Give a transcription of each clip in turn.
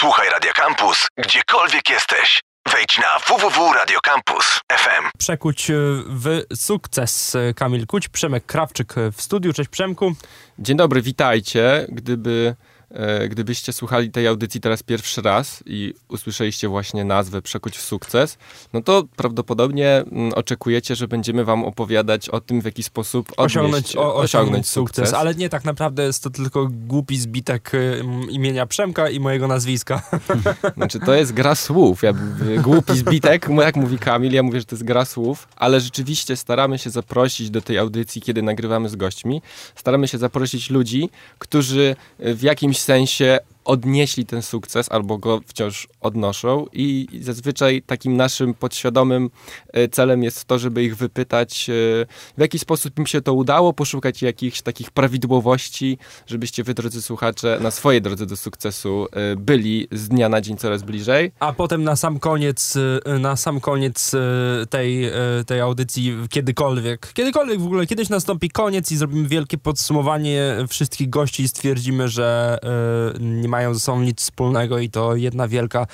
Słuchaj Radio Kampus, gdziekolwiek jesteś. Wejdź na www.radiokampus.fm. Przekuć w sukces. Kamil Kuć, Przemek Krawczyk w studiu. Cześć Przemku. Dzień dobry, witajcie. Gdybyście słuchali tej audycji teraz pierwszy raz i usłyszeliście właśnie nazwę Przekuć w sukces, no to prawdopodobnie oczekujecie, że będziemy wam opowiadać o tym, w jaki sposób osiągnąć sukces. Ale nie, tak naprawdę jest to tylko głupi zbitek imienia Przemka i mojego nazwiska. Znaczy, to jest gra słów. Głupi zbitek, jak mówi Kamil, ja mówię, że to jest gra słów, ale rzeczywiście staramy się zaprosić do tej audycji, kiedy nagrywamy z gośćmi. Staramy się zaprosić ludzi, którzy w jakimś sensie odnieśli ten sukces, albo go wciąż odnoszą i zazwyczaj takim naszym podświadomym celem jest to, żeby ich wypytać, w jaki sposób im się to udało, poszukać jakichś takich prawidłowości, żebyście wy, drodzy słuchacze, na swojej drodze do sukcesu byli z dnia na dzień coraz bliżej. A potem na sam koniec tej audycji kiedykolwiek w ogóle, kiedyś nastąpi koniec i zrobimy wielkie podsumowanie wszystkich gości i stwierdzimy, że nie mają ze sobą nic wspólnego i to jedna wielka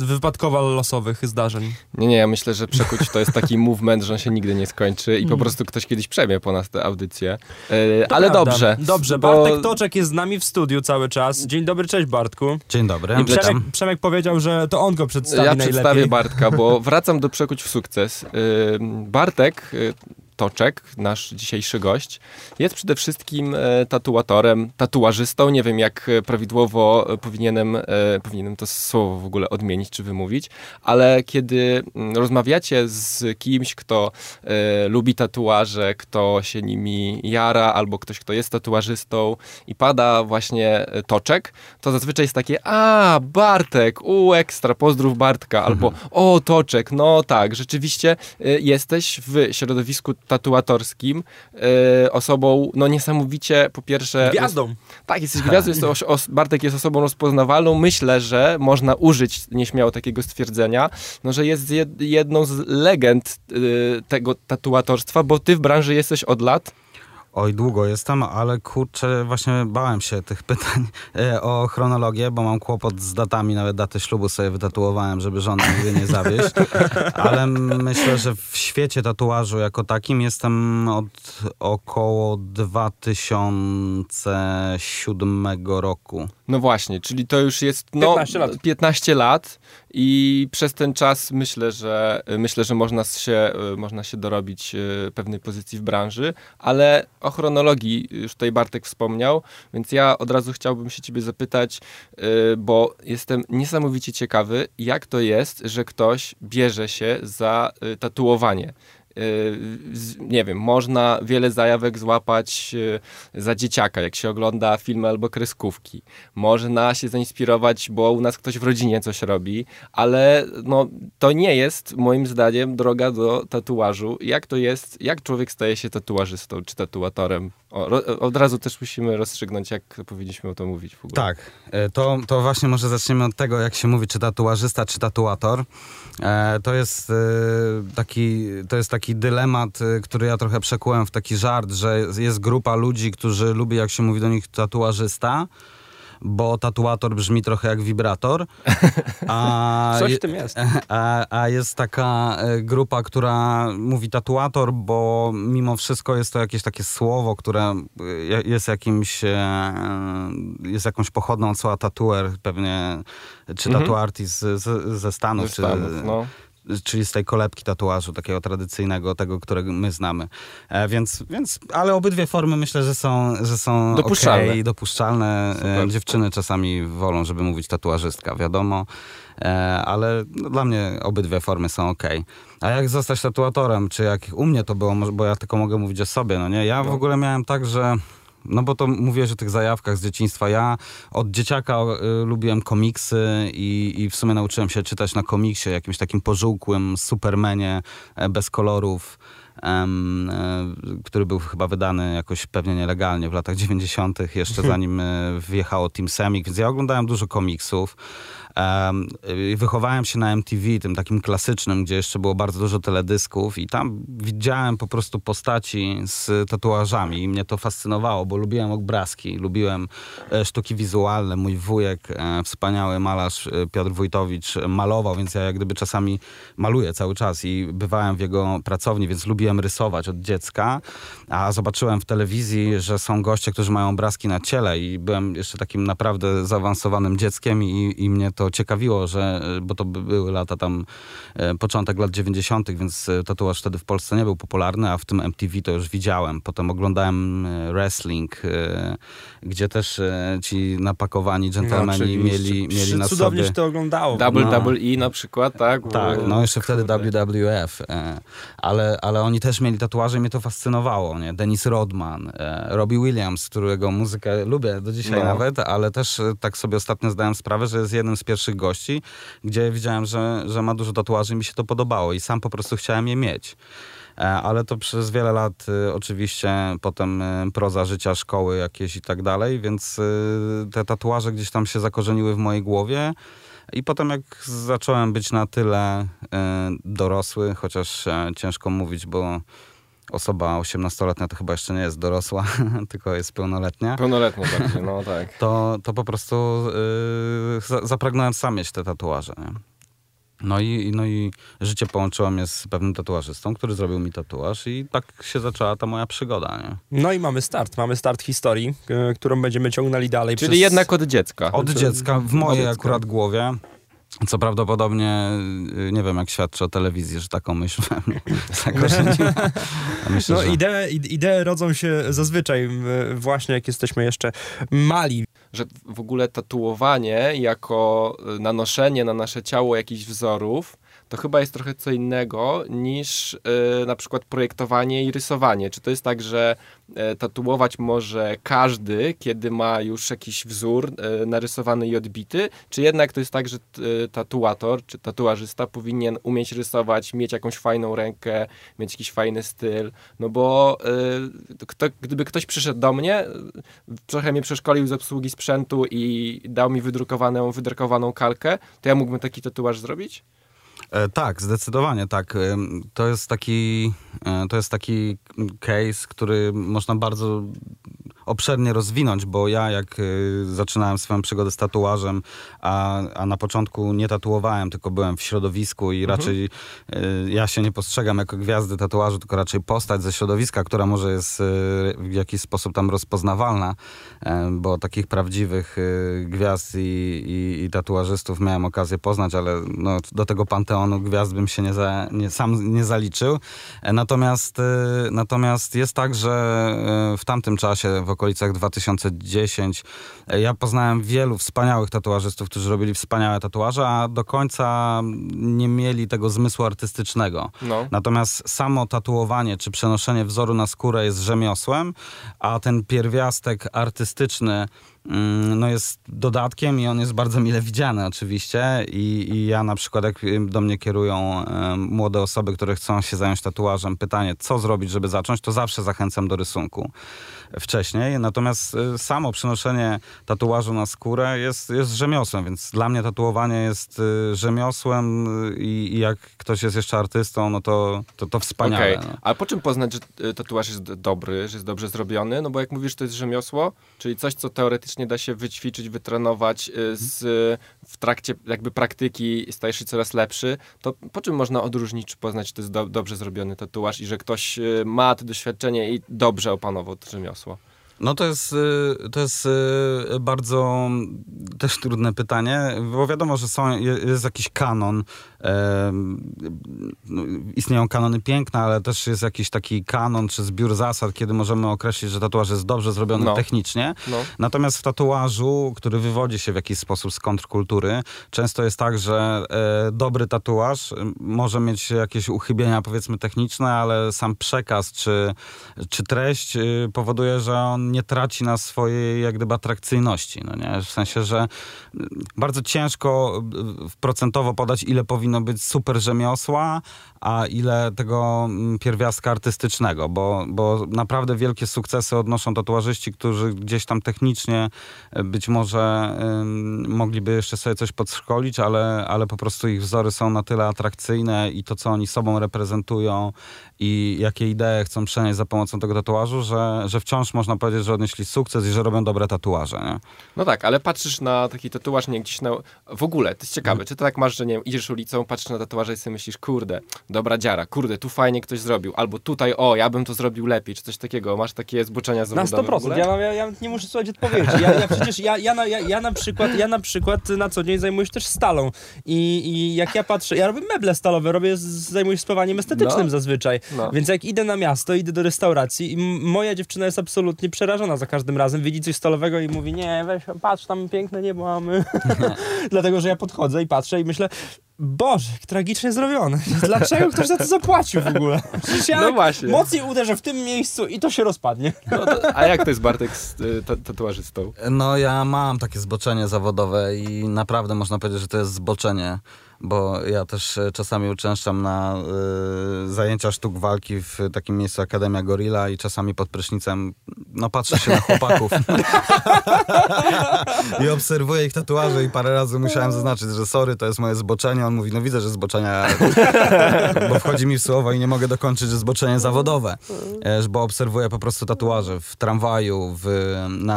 wypadkowa losowych zdarzeń. Nie, ja myślę, że Przekuć to jest taki movement, że on się nigdy nie skończy i po prostu ktoś kiedyś przejmie po nas tę audycję. Ale prawda. Dobrze, Bartek Toczek jest z nami w studiu cały czas. Dzień dobry, cześć Bartku. Dzień dobry. I Przemek powiedział, że to on go przedstawi najlepiej. Ja przedstawię Bartka, bo wracam do Przekuć w sukces. Bartek Toczek, nasz dzisiejszy gość, jest przede wszystkim tatuatorem, tatuażystą. Nie wiem, jak prawidłowo powinienem to słowo w ogóle odmienić czy wymówić, ale kiedy rozmawiacie z kimś, kto lubi tatuaże, kto się nimi jara, albo ktoś, kto jest tatuażystą i pada właśnie Toczek, to zazwyczaj jest takie: a, Bartek, ekstra, pozdrów Bartka, albo o, Toczek, no tak, rzeczywiście jesteś w środowisku tatuatorskim osobą, no niesamowicie, po pierwsze... Gwiazdą. Tak, jesteś gwiazdą, Bartek jest osobą rozpoznawalną. Myślę, że można użyć nieśmiało takiego stwierdzenia, no, że jest jedną z legend tego tatuatorstwa, bo ty w branży jesteś od lat... Oj, długo jestem, ale kurczę, właśnie bałem się tych pytań o chronologię, bo mam kłopot z datami, nawet daty ślubu sobie wytatuowałem, żeby żonę nigdy nie zawieść, ale myślę, że w świecie tatuażu jako takim jestem od około 2007 roku. No właśnie, czyli to już jest 15 lat i przez ten czas myślę, że można się dorobić pewnej pozycji w branży, ale o chronologii już tutaj Bartek wspomniał, więc ja od razu chciałbym się ciebie zapytać, bo jestem niesamowicie ciekawy, jak to jest, że ktoś bierze się za tatuowanie. Nie wiem, można wiele zajawek złapać za dzieciaka, jak się ogląda filmy albo kreskówki. Można się zainspirować, bo u nas ktoś w rodzinie coś robi, ale no, to nie jest moim zdaniem droga do tatuażu. Jak to jest, jak człowiek staje się tatuażystą czy tatuatorem? Od razu też musimy rozstrzygnąć, jak powinniśmy o to mówić w ogóle. Tak, to właśnie może zaczniemy od tego, jak się mówi, czy tatuażysta, czy tatuator. To jest taki dylemat, który ja trochę przekułem w taki żart, że jest grupa ludzi, którzy lubi, jak się mówi do nich, tatuażysta, bo tatuator brzmi trochę jak wibrator. Coś w tym jest. A jest taka grupa, która mówi tatuator, bo mimo wszystko jest to jakieś takie słowo, które jest jakąś pochodną od słowa tatuer, pewnie, czy tatuartist ze Stanów. Czyli z tej kolebki tatuażu, takiego tradycyjnego, tego, którego my znamy. Więc ale obydwie formy myślę, że są dopuszczalne. Okay, dopuszczalne. Dziewczyny czasami wolą, żeby mówić tatuażystka, wiadomo. Ale dla mnie obydwie formy są okej. A jak zostać tatuatorem? Czy jak u mnie to było, bo ja tylko mogę mówić o sobie, no nie? Ja w ogóle miałem tak, że... No bo to mówiłeś o tych zajawkach z dzieciństwa. Ja od dzieciaka lubiłem komiksy i w sumie nauczyłem się czytać na komiksie, jakimś takim pożółkłym Supermanie bez kolorów, który był chyba wydany jakoś pewnie nielegalnie w latach 90. jeszcze zanim wjechało Team Semik, więc ja oglądałem dużo komiksów. Wychowałem się na MTV, tym takim klasycznym, gdzie jeszcze było bardzo dużo teledysków i tam widziałem po prostu postaci z tatuażami i mnie to fascynowało, bo lubiłem obrazki, lubiłem sztuki wizualne. Mój wujek, wspaniały malarz Piotr Wójtowicz, malował, więc ja jak gdyby czasami maluję cały czas i bywałem w jego pracowni, więc lubiłem rysować od dziecka, a zobaczyłem w telewizji, że są goście, którzy mają obrazki na ciele i byłem jeszcze takim naprawdę zaawansowanym dzieckiem i mnie to ciekawiło, że, bo to były lata tam, początek lat 90., więc tatuaż wtedy w Polsce nie był popularny, a w tym MTV to już widziałem. Potem oglądałem wrestling, gdzie też ci napakowani dżentelmeni mieli na sobie... Cudownie się to oglądało. WWE na przykład, tak? Tak, no jeszcze wtedy WWF. Ale oni też mieli tatuaże i mnie to fascynowało. Nie? Dennis Rodman, Robbie Williams, którego muzykę lubię do dzisiaj nawet, ale też tak sobie ostatnio zdałem sprawę, że jest jednym z pierwszych gości, gdzie widziałem, że ma dużo tatuaży i mi się to podobało i sam po prostu chciałem je mieć. Ale to przez wiele lat oczywiście potem proza życia, szkoły jakieś i tak dalej, więc te tatuaże gdzieś tam się zakorzeniły w mojej głowie. I potem jak zacząłem być na tyle dorosły, chociaż ciężko mówić, bo osoba 18-letnia to chyba jeszcze nie jest dorosła, tylko jest pełnoletnia. Pełnoletnia bardziej, no tak. To po prostu zapragnąłem sam mieć te tatuaże. Nie? No i życie połączyło mnie z pewnym tatuażystą, który zrobił mi tatuaż i tak się zaczęła ta moja przygoda. Nie? No i mamy start historii, którą będziemy ciągnęli dalej. Czyli przez... jednak od dziecka. Od dziecka, w mojej akurat głowie. Co prawdopodobnie, nie wiem jak świadczy o telewizji, że taką myśl we mnie zakorzeniła. Myślę, no, że... idee rodzą się zazwyczaj właśnie jak jesteśmy jeszcze mali. Że w ogóle tatuowanie jako nanoszenie na nasze ciało jakichś wzorów, to chyba jest trochę co innego niż na przykład projektowanie i rysowanie. Czy to jest tak, że tatuować może każdy, kiedy ma już jakiś wzór narysowany i odbity? Czy jednak to jest tak, że tatuator czy tatuażysta powinien umieć rysować, mieć jakąś fajną rękę, mieć jakiś fajny styl? No bo gdyby ktoś przyszedł do mnie, trochę mnie przeszkolił z obsługi sprzętu i dał mi wydrukowaną kalkę, to ja mógłbym taki tatuaż zrobić? Tak, zdecydowanie tak. To jest taki case, który można bardzo obszernie rozwinąć, bo ja jak zaczynałem swoją przygodę z tatuażem, a na początku nie tatuowałem, tylko byłem w środowisku i raczej ja się nie postrzegam jako gwiazdy tatuażu, tylko raczej postać ze środowiska, która może jest w jakiś sposób tam rozpoznawalna, bo takich prawdziwych gwiazd i tatuażystów miałem okazję poznać, ale no, do tego panteonu gwiazd bym się sam nie zaliczył. Natomiast jest tak, że w tamtym czasie, w okolicach 2010, ja poznałem wielu wspaniałych tatuażystów, którzy robili wspaniałe tatuaże, a do końca nie mieli tego zmysłu artystycznego. No. Natomiast samo tatuowanie czy przenoszenie wzoru na skórę jest rzemiosłem, a ten pierwiastek artystyczny no jest dodatkiem i on jest bardzo mile widziany oczywiście i ja na przykład jak do mnie kierują młode osoby, które chcą się zająć tatuażem, pytanie co zrobić, żeby zacząć, to zawsze zachęcam do rysunku wcześniej, natomiast samo przenoszenie tatuażu na skórę jest rzemiosłem, więc dla mnie tatuowanie jest rzemiosłem i jak ktoś jest jeszcze artystą, no to wspaniale. Okay. A po czym poznać, że tatuaż jest dobry, że jest dobrze zrobiony? No bo jak mówisz, to jest rzemiosło, czyli coś, co teoretycznie da się wyćwiczyć, wytrenować w trakcie jakby praktyki stajesz się coraz lepszy, to po czym można odróżnić, czy poznać, że to jest dobrze zrobiony tatuaż i że ktoś ma to doświadczenie i dobrze opanował to rzemiosło? No to jest bardzo też trudne pytanie, bo wiadomo, że jest jakiś kanon, istnieją kanony piękna, ale też jest jakiś taki kanon czy zbiór zasad, kiedy możemy określić, że tatuaż jest dobrze zrobiony technicznie. No. Natomiast w tatuażu, który wywodzi się w jakiś sposób z kontrkultury, często jest tak, że dobry tatuaż może mieć jakieś uchybienia powiedzmy techniczne, ale sam przekaz czy treść powoduje, że on nie traci na swojej jak gdyby atrakcyjności, no nie? W sensie, że bardzo ciężko procentowo podać, ile powinno być super rzemiosła, a ile tego pierwiastka artystycznego, bo naprawdę wielkie sukcesy odnoszą tatuażyści, którzy gdzieś tam technicznie być może mogliby jeszcze sobie coś podszkolić, ale po prostu ich wzory są na tyle atrakcyjne i to, co oni sobą reprezentują i jakie idee chcą przenieść za pomocą tego tatuażu, że wciąż można powiedzieć, że odnieśli sukces i że robią dobre tatuaże, nie? No tak, ale patrzysz na taki tatuaż, nie gdzieś na... W ogóle, to jest ciekawe, czy to tak masz, że nie wiem, idziesz ulicą, patrzysz na tatuaże i sobie myślisz, kurde, dobra dziara, kurde, tu fajnie ktoś zrobił, albo tutaj, o, ja bym to zrobił lepiej, czy coś takiego, masz takie zboczenia zawodowe? Na 100%, ja nie muszę słuchać odpowiedzi, ja na przykład na co dzień zajmuję się też stalą i jak ja patrzę, ja robię meble stalowe, zajmuję się spawaniem estetycznym zazwyczaj, więc jak idę na miasto, idę do restauracji i moja dziewczyna jest absolutnie przerażona za każdym razem, widzi coś stalowego i mówi, nie, weź, patrz, tam piękne niebo mamy, dlatego, że ja podchodzę i patrzę i myślę, Boże, tragicznie zrobione. Dlaczego ktoś za to zapłacił w ogóle? Przecież ja mocniej uderzę w tym miejscu i to się rozpadnie. No to, a jak to jest, Bartek, z tatuażystą? No ja mam takie zboczenie zawodowe i naprawdę można powiedzieć, że to jest zboczenie, bo ja też czasami uczęszczam na zajęcia sztuk walki w takim miejscu Akademia Gorilla i czasami pod prysznicem patrzę się na chłopaków i obserwuję ich tatuaże i parę razy musiałem zaznaczyć, że sorry, to jest moje zboczenie. On mówi, no widzę, że zboczenia, bo wchodzi mi w słowo i nie mogę dokończyć, że zboczenie zawodowe, bo obserwuję po prostu tatuaże w tramwaju,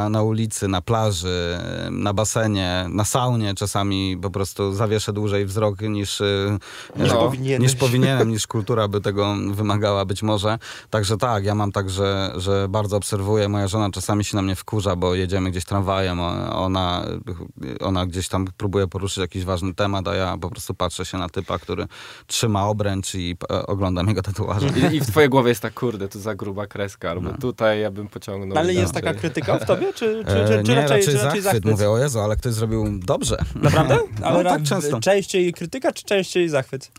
na ulicy, na plaży, na basenie, na saunie. Czasami po prostu zawieszę dłużej wzrok niż powinienem, niż kultura by tego wymagała być może. Także tak, ja mam tak, że bardzo obserwuję. Moja żona czasami się na mnie wkurza, bo jedziemy gdzieś tramwajem, ona gdzieś tam próbuje poruszyć jakiś ważny temat, a ja po prostu patrzę się na typa, który trzyma obręcz i oglądam jego tatuaże. I w twojej głowie jest tak, kurde, to za gruba kreska, albo tutaj ja bym pociągnął. Ale jest taka krytyka w tobie? Czy raczej zachwyt? Mówię, o Jezu, ale ktoś zrobił dobrze. Naprawdę? Ale tak często. Częściej krytyka, czy częściej zachwyt?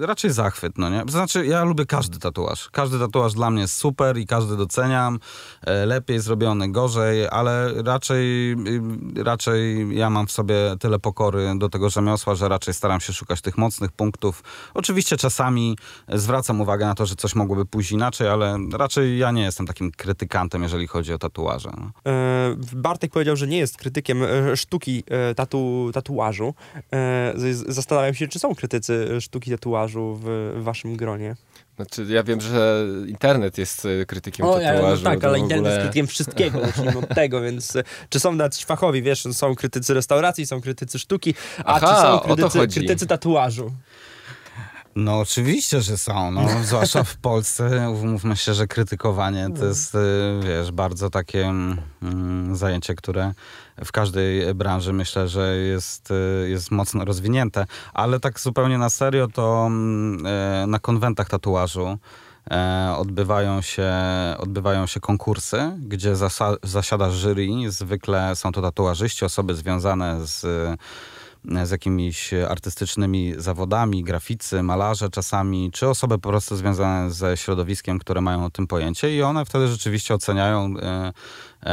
Raczej zachwyt, no nie? To znaczy, ja lubię każdy tatuaż. Każdy tatuaż dla mnie jest super i każdy doceniam. Lepiej zrobiony, gorzej, ale raczej ja mam w sobie tyle pokory do tego rzemiosła, że raczej staram się szukać tych mocnych punktów. Oczywiście czasami zwracam uwagę na to, że coś mogłoby pójść inaczej, ale raczej ja nie jestem takim krytykantem, jeżeli chodzi o tatuaże. No. Bartek powiedział, że nie jest krytykiem sztuki tatuażu. Zastanawiam się, czy są krytycy sztuki tatuażu w waszym gronie? Znaczy, ja wiem, że internet jest krytykiem tatuażu. No tak, ale internet jest krytykiem wszystkiego, od tego, więc czy są jacyś fachowi, wiesz, są krytycy restauracji, są krytycy sztuki, czy są krytycy tatuażu? No oczywiście, że są. Zwłaszcza w Polsce, umówmy się, że krytykowanie to jest, wiesz, bardzo takie zajęcie, które w każdej branży myślę, że jest mocno rozwinięte. Ale tak zupełnie na serio, to na konwentach tatuażu odbywają się konkursy, gdzie zasiada jury. Zwykle są to tatuażyści, osoby związane z jakimiś artystycznymi zawodami, graficy, malarze czasami, czy osoby po prostu związane ze środowiskiem, które mają o tym pojęcie i one wtedy rzeczywiście oceniają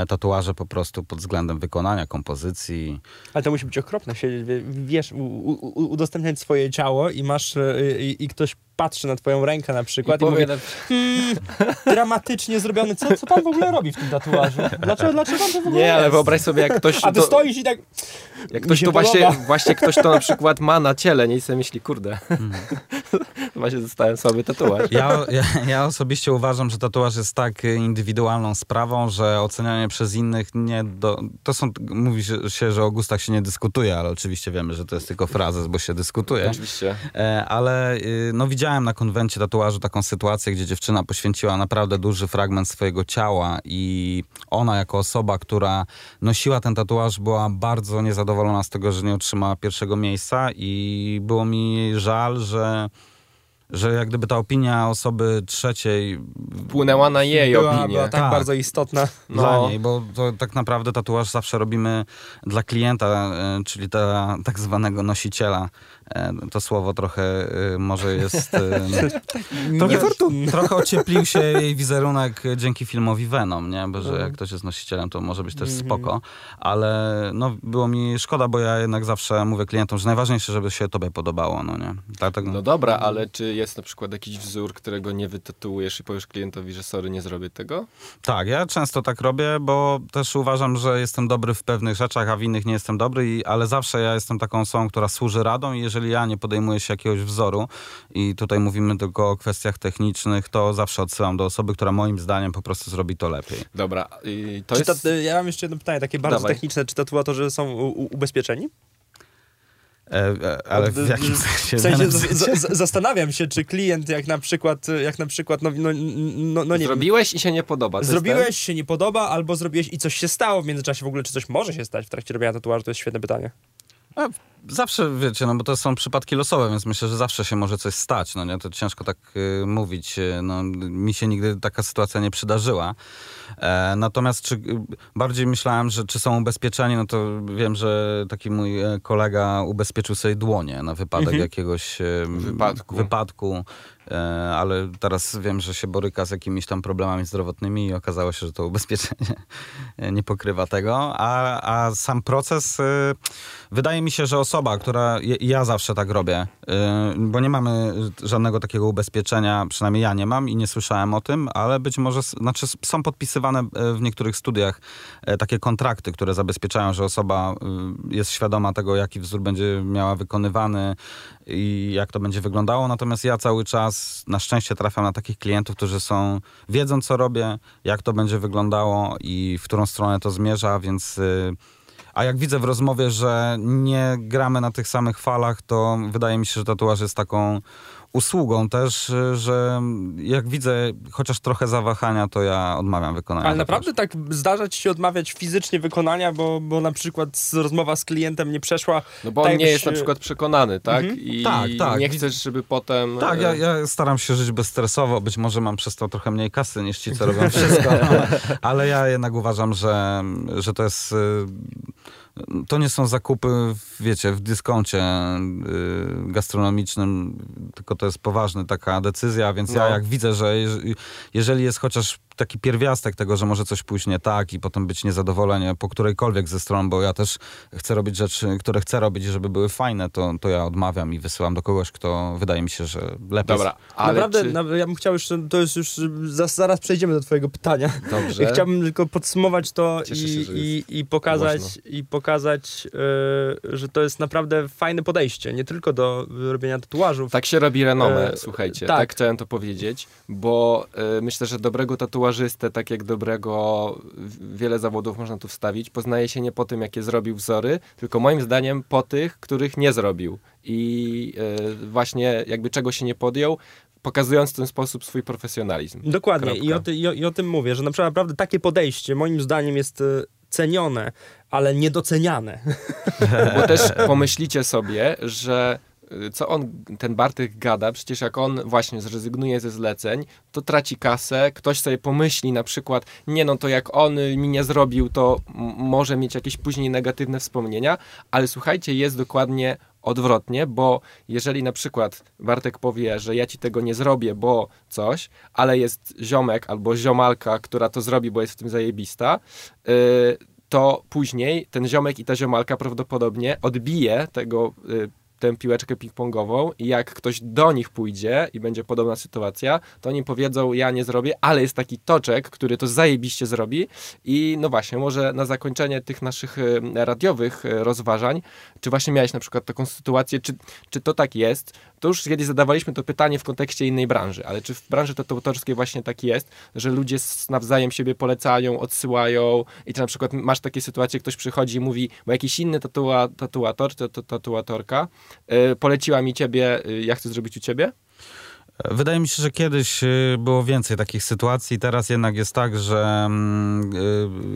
tatuaże po prostu pod względem wykonania, kompozycji. Ale to musi być okropne, wiesz, udostępniać swoje ciało i masz i ktoś patrzy na twoją rękę na przykład i mówi, dramatycznie zrobiony, co pan w ogóle robi w tym tatuażu? Dlaczego pan to w ogóle nie, jest? Ale wyobraź sobie, jak ktoś... A ty stoisz i tak... Jak ktoś to właśnie ktoś to na przykład ma na ciele, nie, i sobie myśli, kurde, właśnie dostałem sobie tatuaż. Ja osobiście uważam, że tatuaż jest tak indywidualną sprawą, że ocenianie przez innych mówi się, że o gustach się nie dyskutuje, ale oczywiście wiemy, że to jest tylko frazes, bo się dyskutuje. Oczywiście. Ale widziałem na konwencie tatuażu taką sytuację, gdzie dziewczyna poświęciła naprawdę duży fragment swojego ciała i ona jako osoba, która nosiła ten tatuaż, była bardzo niezadowolona z tego, że nie otrzymała pierwszego miejsca i było mi żal, że jak gdyby ta opinia osoby trzeciej wpłynęła na jej opinię. Była tak bardzo istotna dla niej, bo to tak naprawdę tatuaż zawsze robimy dla klienta, czyli dla tak zwanego nosiciela To słowo trochę może jest... Trochę ocieplił się jej wizerunek dzięki filmowi Venom, nie? Bo że jak ktoś jest nosicielem, to może być też spoko. Ale no, było mi szkoda, bo ja jednak zawsze mówię klientom, że najważniejsze, żeby się tobie podobało, no nie? Dlatego... No dobra, ale czy jest na przykład jakiś wzór, którego nie wytatuujesz i powiesz klientowi, że sorry, nie zrobię tego? Tak, ja często tak robię, bo też uważam, że jestem dobry w pewnych rzeczach, a w innych nie jestem dobry, ale zawsze ja jestem taką osobą, która służy radą i jeżeli ja nie podejmuję się jakiegoś wzoru i tutaj mówimy tylko o kwestiach technicznych, to zawsze odsyłam do osoby, która moim zdaniem po prostu zrobi to lepiej. Dobra. Ja mam jeszcze jedno pytanie, takie bardzo techniczne. Czy tatuatorzy są ubezpieczeni? Ale w jakim sensie? W sensie zastanawiam się, czy klient jak na przykład nie zrobiłeś i się nie podoba. Zrobiłeś, się nie podoba, albo zrobiłeś i coś się stało w międzyczasie w ogóle, czy coś może się stać w trakcie robienia tatuażu? To jest świetne pytanie. Zawsze, wiecie, no bo to są przypadki losowe, więc myślę, że zawsze się może coś stać, no nie? To ciężko tak mówić. No, mi się nigdy taka sytuacja nie przydarzyła. Natomiast bardziej myślałem, że czy są ubezpieczeni, no to wiem, że taki mój kolega ubezpieczył sobie dłonie na wypadek jakiegoś wypadku. Ale teraz wiem, że się boryka z jakimiś tam problemami zdrowotnymi i okazało się, że to ubezpieczenie nie pokrywa tego, a sam proces, wydaje mi się, że osoba, która, ja zawsze tak robię, bo nie mamy żadnego takiego ubezpieczenia, przynajmniej ja nie mam i nie słyszałem o tym, ale być może, znaczy są podpisywane w niektórych studiach takie kontrakty, które zabezpieczają, że osoba jest świadoma tego, jaki wzór będzie miała wykonywany i jak to będzie wyglądało, natomiast ja cały czas na szczęście trafiam na takich klientów, którzy wiedzą, co robię, jak to będzie wyglądało i w którą stronę to zmierza, więc... A jak widzę w rozmowie, że nie gramy na tych samych falach, to wydaje mi się, że tatuaż jest taką usługą też, że jak widzę chociaż trochę zawahania, to ja odmawiam wykonania. Ale naprawdę tak zdarza ci się odmawiać fizycznie wykonania, bo na przykład rozmowa z klientem nie przeszła. No bo on nie jest na przykład przekonany, tak? I tak. Nie chcesz, żeby potem... Tak, ja staram się żyć bezstresowo, być może mam przez to trochę mniej kasy niż ci, co robią wszystko, ale ja jednak uważam, że to jest... To nie są zakupy, wiecie, w dyskoncie gastronomicznym, tylko to jest poważna taka decyzja, więc ja jak widzę, że jeżeli jest chociaż taki pierwiastek tego, że może coś pójść nie tak i potem być niezadowolenie po którejkolwiek ze stron, bo ja też chcę robić rzeczy, które chcę robić, żeby były fajne, to ja odmawiam i wysyłam do kogoś, kto wydaje mi się, że lepiej. Dobra, ale naprawdę, ja bym chciał jeszcze, to jest już, zaraz przejdziemy do twojego pytania. Dobrze. Ja chciałbym tylko podsumować to i pokazać, że to jest naprawdę fajne podejście, nie tylko do robienia tatuażów. Tak się robi renomę, słuchajcie. Tak chciałem to powiedzieć, bo myślę, że dobrego tatuażystę, tak jak dobrego, wiele zawodów można tu wstawić, poznaje się nie po tym, jakie zrobił wzory, tylko moim zdaniem po tych, których nie zrobił. I właśnie jakby czego się nie podjął, pokazując w ten sposób swój profesjonalizm. Dokładnie. I o tym mówię, że naprawdę takie podejście moim zdaniem jest cenione, ale niedoceniane. Bo też pomyślicie sobie, że co ten Bartek gada, przecież jak on właśnie zrezygnuje ze zleceń, to traci kasę, ktoś sobie pomyśli na przykład, nie no to jak on mi nie zrobił, to może mieć jakieś później negatywne wspomnienia, ale słuchajcie, jest dokładnie odwrotnie, bo jeżeli na przykład Bartek powie, że ja ci tego nie zrobię, bo coś, ale jest ziomek albo ziomalka, która to zrobi, bo jest w tym zajebista, to później ten ziomek i ta ziomalka prawdopodobnie odbije tę piłeczkę ping-pongową i jak ktoś do nich pójdzie i będzie podobna sytuacja, to oni powiedzą, ja nie zrobię, ale jest taki Toczek, który to zajebiście zrobi i no właśnie, może na zakończenie tych naszych radiowych rozważań, czy właśnie miałeś na przykład taką sytuację, czy to tak jest, to już kiedyś zadawaliśmy to pytanie w kontekście innej branży, ale czy w branży tatuatorskiej właśnie tak jest, że ludzie nawzajem siebie polecają, odsyłają i ty na przykład masz takie sytuacje, ktoś przychodzi i mówi, bo jakiś inny tatuator, czy tatuatorka poleciła mi ciebie, ja chcę zrobić u ciebie? Wydaje mi się, że kiedyś było więcej takich sytuacji. Teraz jednak jest tak, że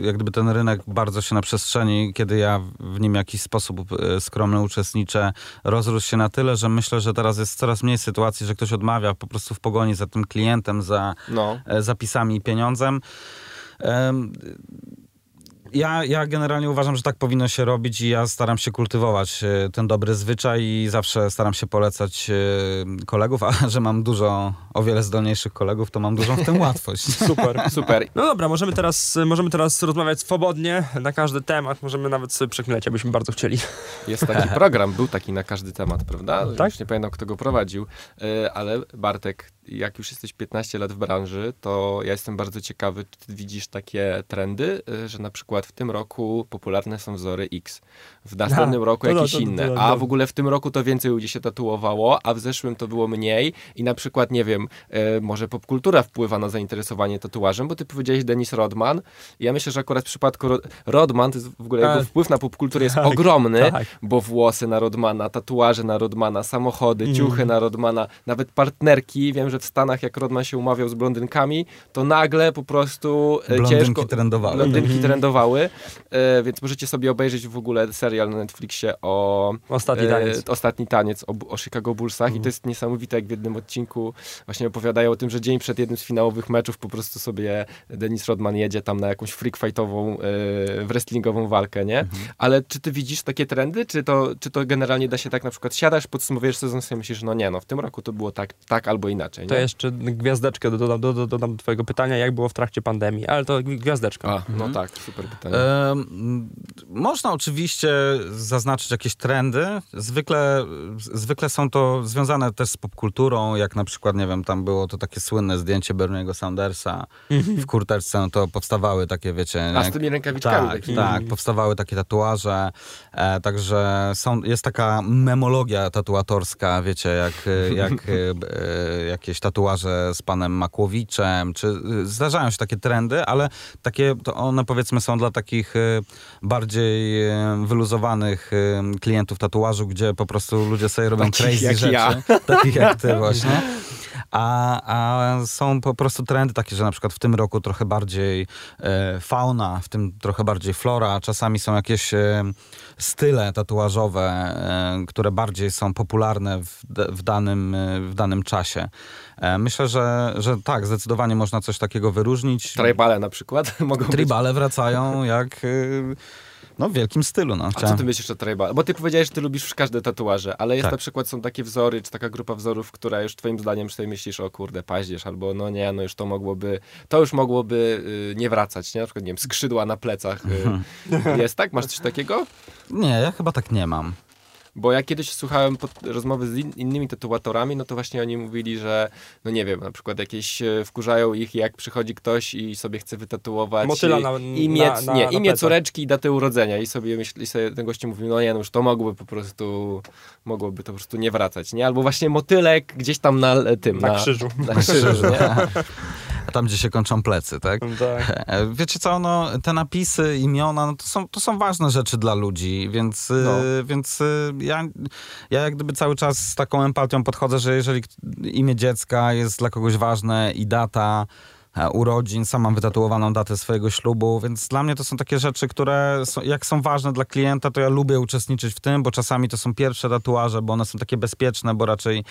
jak gdyby ten rynek bardzo się na przestrzeni, kiedy ja w nim w jakiś sposób skromny uczestniczę, rozrósł się na tyle, że myślę, że teraz jest coraz mniej sytuacji, że ktoś odmawia po prostu w pogoni za tym klientem, za zapisami i pieniądzem. Ja generalnie uważam, że tak powinno się robić i ja staram się kultywować ten dobry zwyczaj i zawsze staram się polecać kolegów, a że mam dużo, o wiele zdolniejszych kolegów, to mam dużą w tym łatwość. Super, super. No dobra, możemy teraz rozmawiać swobodnie na każdy temat, możemy nawet sobie przeklinać, abyśmy bardzo chcieli. Jest taki program, był taki na każdy temat, prawda? Tak? Już nie pamiętam, kto go prowadził, ale Bartek, jak już jesteś 15 lat w branży, to ja jestem bardzo ciekawy, czy ty widzisz takie trendy, że na przykład w tym roku popularne są wzory X, w następnym roku jakieś inne, a w ogóle w tym roku to więcej ludzi się tatuowało, a w zeszłym to było mniej i na przykład, nie wiem, może popkultura wpływa na zainteresowanie tatuażem, bo ty powiedziałeś Dennis Rodman. Ja myślę, że akurat w przypadku Rodman, to jest w ogóle jego wpływ na popkulturę jest ogromny, bo włosy na Rodmana, tatuaże na Rodmana, samochody, ciuchy na Rodmana, nawet partnerki. Wiem, że w Stanach, jak Rodman się umawiał z blondynkami, to nagle po prostu blondynki trendowały, więc możecie sobie obejrzeć w ogóle serial na Netflixie o Ostatni taniec o Chicago Bullsach i to jest niesamowite, jak w jednym odcinku właśnie opowiadają o tym, że dzień przed jednym z finałowych meczów po prostu sobie Dennis Rodman jedzie tam na jakąś freak fightową, wrestlingową walkę, nie? Ale czy ty widzisz takie trendy? Czy to generalnie da się tak, na przykład siadasz, podsumowujesz sezon i myślisz, no nie, no w tym roku to było tak albo inaczej. To jeszcze gwiazdeczkę dodam do twojego pytania, jak było w trakcie pandemii, ale to gwiazdeczka. No tak, super pytanie. Można oczywiście zaznaczyć jakieś trendy. Zwykle są to związane też z popkulturą, jak na przykład, nie wiem, tam było to takie słynne zdjęcie Berniego Sandersa w kurteczce, no to powstawały takie, wiecie... A z tymi rękawiczkami. Tak, powstawały takie tatuaże. Także jest taka memologia tatuatorska, wiecie, jak jakieś tatuaże z panem Makłowiczem, czy zdarzają się takie trendy, ale takie, to one powiedzmy są dla takich bardziej wyluzowanych klientów tatuażu, gdzie po prostu ludzie sobie robią takich crazy rzeczy. Ja. Takich jak ty właśnie. A są po prostu trendy takie, że na przykład w tym roku trochę bardziej fauna, w tym trochę bardziej flora. Czasami są jakieś style tatuażowe, które bardziej są popularne w danym czasie. Myślę, że tak, zdecydowanie można coś takiego wyróżnić. Tribale na przykład mogą być. Tribale wracają jak... w wielkim stylu. No. A co ty myślisz o tribal? Bo ty powiedziałeś, że ty lubisz każde tatuaże, ale jest na przykład, są takie wzory, czy taka grupa wzorów, która już twoim zdaniem, już sobie myślisz, o kurde, paździerz, albo no nie, no już to już mogłoby nie wracać, nie? Na przykład, nie wiem, skrzydła na plecach. Jest tak? Masz coś takiego? Nie, ja chyba tak nie mam. Bo ja kiedyś słuchałem rozmowy z innymi tatuatorami, no to właśnie oni mówili, że no nie wiem, na przykład jakieś wkurzają ich, jak przychodzi ktoś i sobie chce wytatuować imię córeczki i datę urodzenia i sobie ten gościu mówił, no nie, no już to mogłoby to po prostu nie wracać, nie? Albo właśnie motylek gdzieś tam na krzyżu, nie? Tam, gdzie się kończą plecy, tak? Wiecie co, no, te napisy, imiona, no, to są ważne rzeczy dla ludzi, więc ja jak gdyby cały czas z taką empatią podchodzę, że jeżeli imię dziecka jest dla kogoś ważne i data urodzin, sam mam wytatuowaną datę swojego ślubu, więc dla mnie to są takie rzeczy, które jak są ważne dla klienta, to ja lubię uczestniczyć w tym, bo czasami to są pierwsze tatuaże, bo one są takie bezpieczne, bo raczej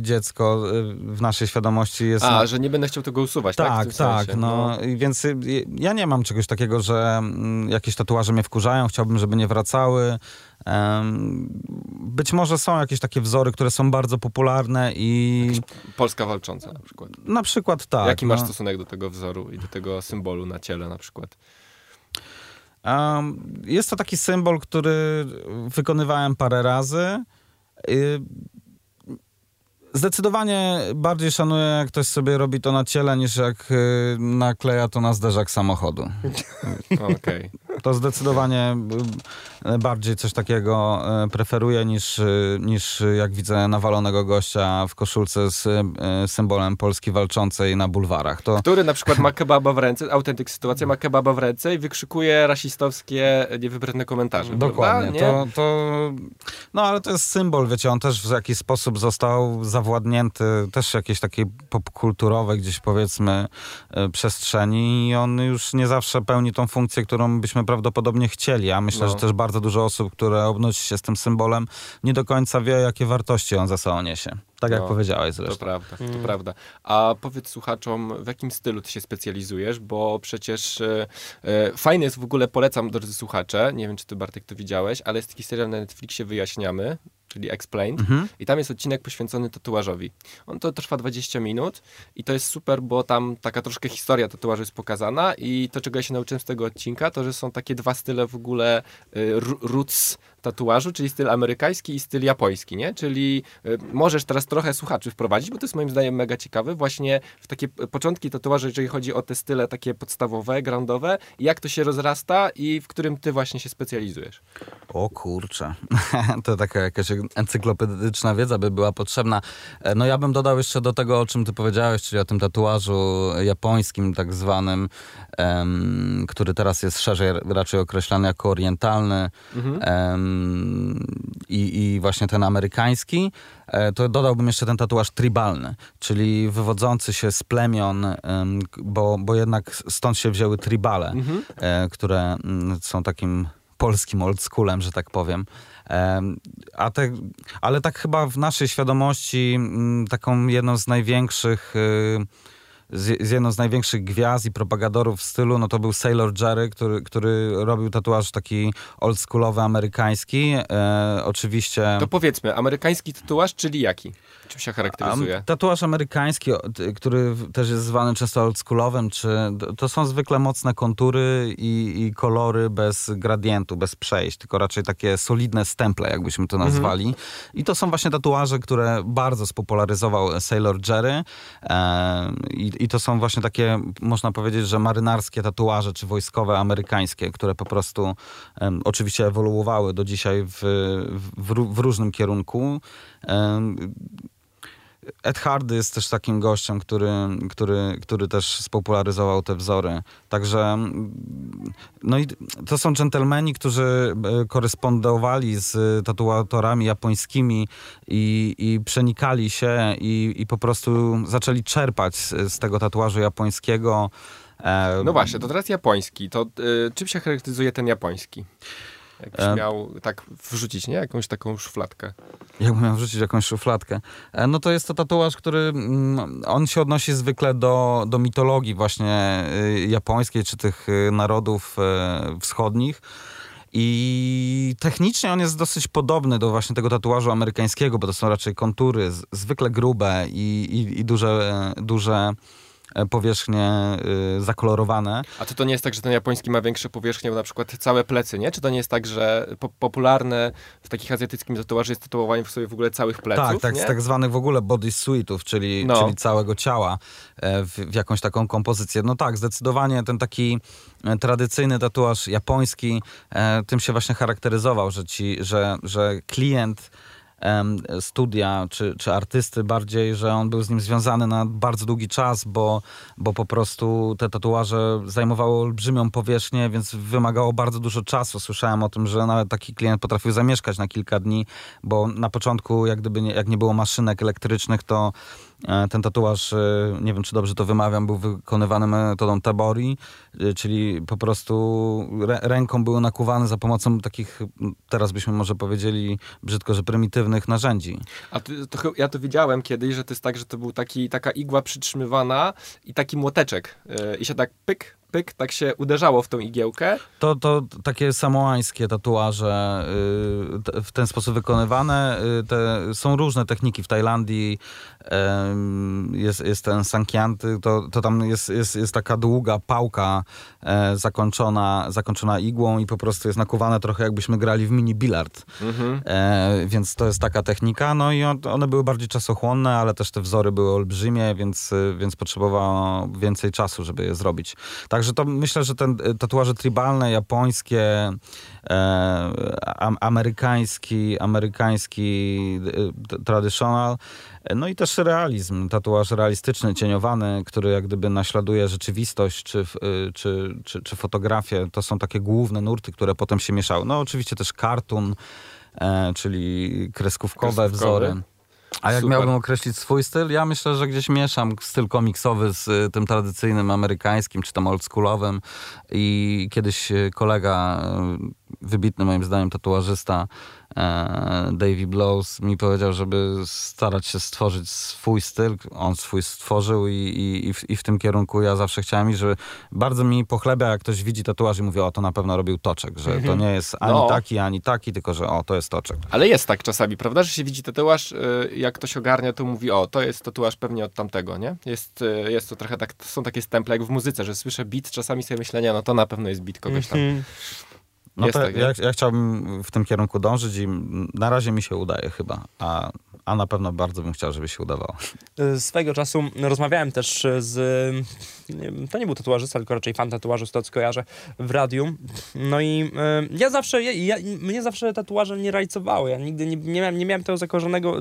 dziecko w naszej świadomości jest... że nie będę chciał tego usuwać, tak? Tak, no. Więc ja nie mam czegoś takiego, że jakieś tatuaże mnie wkurzają, chciałbym, żeby nie wracały. Być może są jakieś takie wzory, które są bardzo popularne i... Polska walcząca na przykład. Na przykład tak. Jaki masz stosunek do tego wzoru i do tego symbolu na ciele na przykład? Jest to taki symbol, który wykonywałem parę razy. Zdecydowanie bardziej szanuję, jak ktoś sobie robi to na ciele, niż jak nakleja to na zderzak samochodu. Okej. To zdecydowanie bardziej coś takiego preferuję niż jak widzę nawalonego gościa w koszulce z symbolem Polski walczącej na bulwarach. Który na przykład ma kebaba w ręce, autentyk sytuacja, ma kebaba w ręce i wykrzykuje rasistowskie, niewybredne komentarze. Dokładnie. Ale to jest symbol, wiecie, on też w jakiś sposób został zawładnięty też jakiejś takiej popkulturowej gdzieś powiedzmy przestrzeni i on już nie zawsze pełni tą funkcję, którą byśmy byśmy prawdopodobnie chcieli. Ja myślę, że też bardzo dużo osób, które obnuci się z tym symbolem, nie do końca wie, jakie wartości on za sobą niesie. Tak jak powiedziałeś zresztą. To prawda. A powiedz słuchaczom, w jakim stylu ty się specjalizujesz, bo przecież fajny jest, w ogóle polecam, drodzy słuchacze, nie wiem, czy ty, Bartek, to widziałeś, ale jest taki serial na Netflixie Wyjaśniamy, czyli Explained, i tam jest odcinek poświęcony tatuażowi. On to trwa 20 minut i to jest super, bo tam taka troszkę historia tatuażu jest pokazana i to, czego ja się nauczyłem z tego odcinka, to, że są takie dwa style w ogóle roots tatuażu, czyli styl amerykański i styl japoński, nie? Czyli możesz teraz trochę słuchaczy wprowadzić, bo to jest moim zdaniem mega ciekawy, właśnie w takie początki tatuaży, jeżeli chodzi o te style takie podstawowe, groundowe, jak to się rozrasta i w którym ty właśnie się specjalizujesz. O kurczę, to taka jakaś encyklopedyczna wiedza by była potrzebna. No ja bym dodał jeszcze do tego, o czym ty powiedziałeś, czyli o tym tatuażu japońskim tak zwanym, który teraz jest szerzej raczej określany jako orientalny, i właśnie ten amerykański, to dodałbym jeszcze ten tatuaż tribalny, czyli wywodzący się z plemion, bo jednak stąd się wzięły tribale, które są takim polskim oldschoolem, że tak powiem. Ale tak chyba w naszej świadomości taką jedną z największych gwiazd i propagadorów stylu, no to był Sailor Jerry, który robił tatuaż taki oldschoolowy, amerykański. Oczywiście... To powiedzmy, amerykański tatuaż, czyli jaki? Czym się charakteryzuje? Tatuaż amerykański, który też jest zwany często oldschoolowym, to są zwykle mocne kontury i kolory bez gradientu, bez przejść, tylko raczej takie solidne stemple, jakbyśmy to nazwali. I to są właśnie tatuaże, które bardzo spopularyzował Sailor Jerry. I to są właśnie takie, można powiedzieć, że marynarskie tatuaże, czy wojskowe amerykańskie, które po prostu oczywiście ewoluowały do dzisiaj w różnym kierunku. Ed Hardy jest też takim gościem, który też spopularyzował te wzory. Także no i to są dżentelmeni, którzy korespondowali z tatuatorami japońskimi i przenikali się i po prostu zaczęli czerpać z tego tatuażu japońskiego. No właśnie, to teraz japoński. To czym się charakteryzuje ten japoński? Jakbyś miał tak wrzucić, nie? Jakąś taką szufladkę. Jakbym miał wrzucić jakąś szufladkę. No to jest to tatuaż, który on się odnosi zwykle do mitologii właśnie japońskiej, czy tych narodów wschodnich. I technicznie on jest dosyć podobny do właśnie tego tatuażu amerykańskiego, bo to są raczej kontury, zwykle grube i duże powierzchnie zakolorowane. A to nie jest tak, że ten japoński ma większe powierzchnie, bo na przykład całe plecy, nie? Czy to nie jest tak, że popularne w takich azjatyckich tatuaży jest tatuowanie w sobie w ogóle całych pleców? Tak, nie? Z tak zwanych w ogóle bodysuitów, czyli całego ciała w jakąś taką kompozycję. No tak, zdecydowanie ten taki tradycyjny tatuaż japoński tym się właśnie charakteryzował, że klient studia, czy artysty bardziej, że on był z nim związany na bardzo długi czas, bo po prostu te tatuaże zajmowały olbrzymią powierzchnię, więc wymagało bardzo dużo czasu. Słyszałem o tym, że nawet taki klient potrafił zamieszkać na kilka dni, bo na początku jak nie było maszynek elektrycznych, to ten tatuaż, nie wiem, czy dobrze to wymawiam, był wykonywany metodą tabori, czyli po prostu ręką był nakuwany za pomocą takich, teraz byśmy może powiedzieli brzydko, że prymitywnych narzędzi. A ja to widziałem kiedyś, że to jest tak, że to był taka igła przytrzymywana i taki młoteczek i się tak pyk, tak się uderzało w tą igiełkę. To takie samoańskie tatuaże w ten sposób wykonywane. Są różne techniki. W Tajlandii jest ten sankiant, to tam jest taka długa pałka zakończona igłą i po prostu jest nakuwane trochę, jakbyśmy grali w mini bilard. Więc to jest taka technika. No i one były bardziej czasochłonne, ale też te wzory były olbrzymie, więc potrzebowało więcej czasu, żeby je zrobić. Także to myślę, że te tatuaże tribalne, japońskie, amerykański traditional, no i też realizm, tatuaż realistyczny, cieniowany, który jak gdyby naśladuje rzeczywistość czy fotografię. To są takie główne nurty, które potem się mieszały. No oczywiście też cartoon, czyli kreskówkowe wzory. A jak miałbym określić swój styl? Ja myślę, że gdzieś mieszam styl komiksowy z tym tradycyjnym amerykańskim, czy tam oldschoolowym. I kiedyś kolega, wybitny moim zdaniem tatuażysta, Davey Blows, mi powiedział, żeby starać się stworzyć swój styl. On swój stworzył i w tym kierunku ja zawsze chciałem iść, że bardzo mi pochlebia, jak ktoś widzi tatuaż i mówi, o, to na pewno robił Toczek, że to nie jest ani taki, tylko że o, to jest Toczek. Ale jest tak czasami, prawda, że się widzi tatuaż, jak ktoś ogarnia, to mówi, o, to jest tatuaż pewnie od tamtego, nie? Jest to trochę tak, są takie stemple jak w muzyce, że słyszę beat, czasami sobie myślenia, no to na pewno jest beat kogoś tam. No to tak, ja chciałbym w tym kierunku dążyć i na razie mi się udaje chyba, a na pewno bardzo bym chciał, żeby się udawało. Swego czasu rozmawiałem też z... To nie był tatuażysta, tylko raczej fan tatuażu, z tego co kojarzę, w radiu. No i mnie zawsze tatuaże nie rajcowały. Ja nigdy nie miałem tego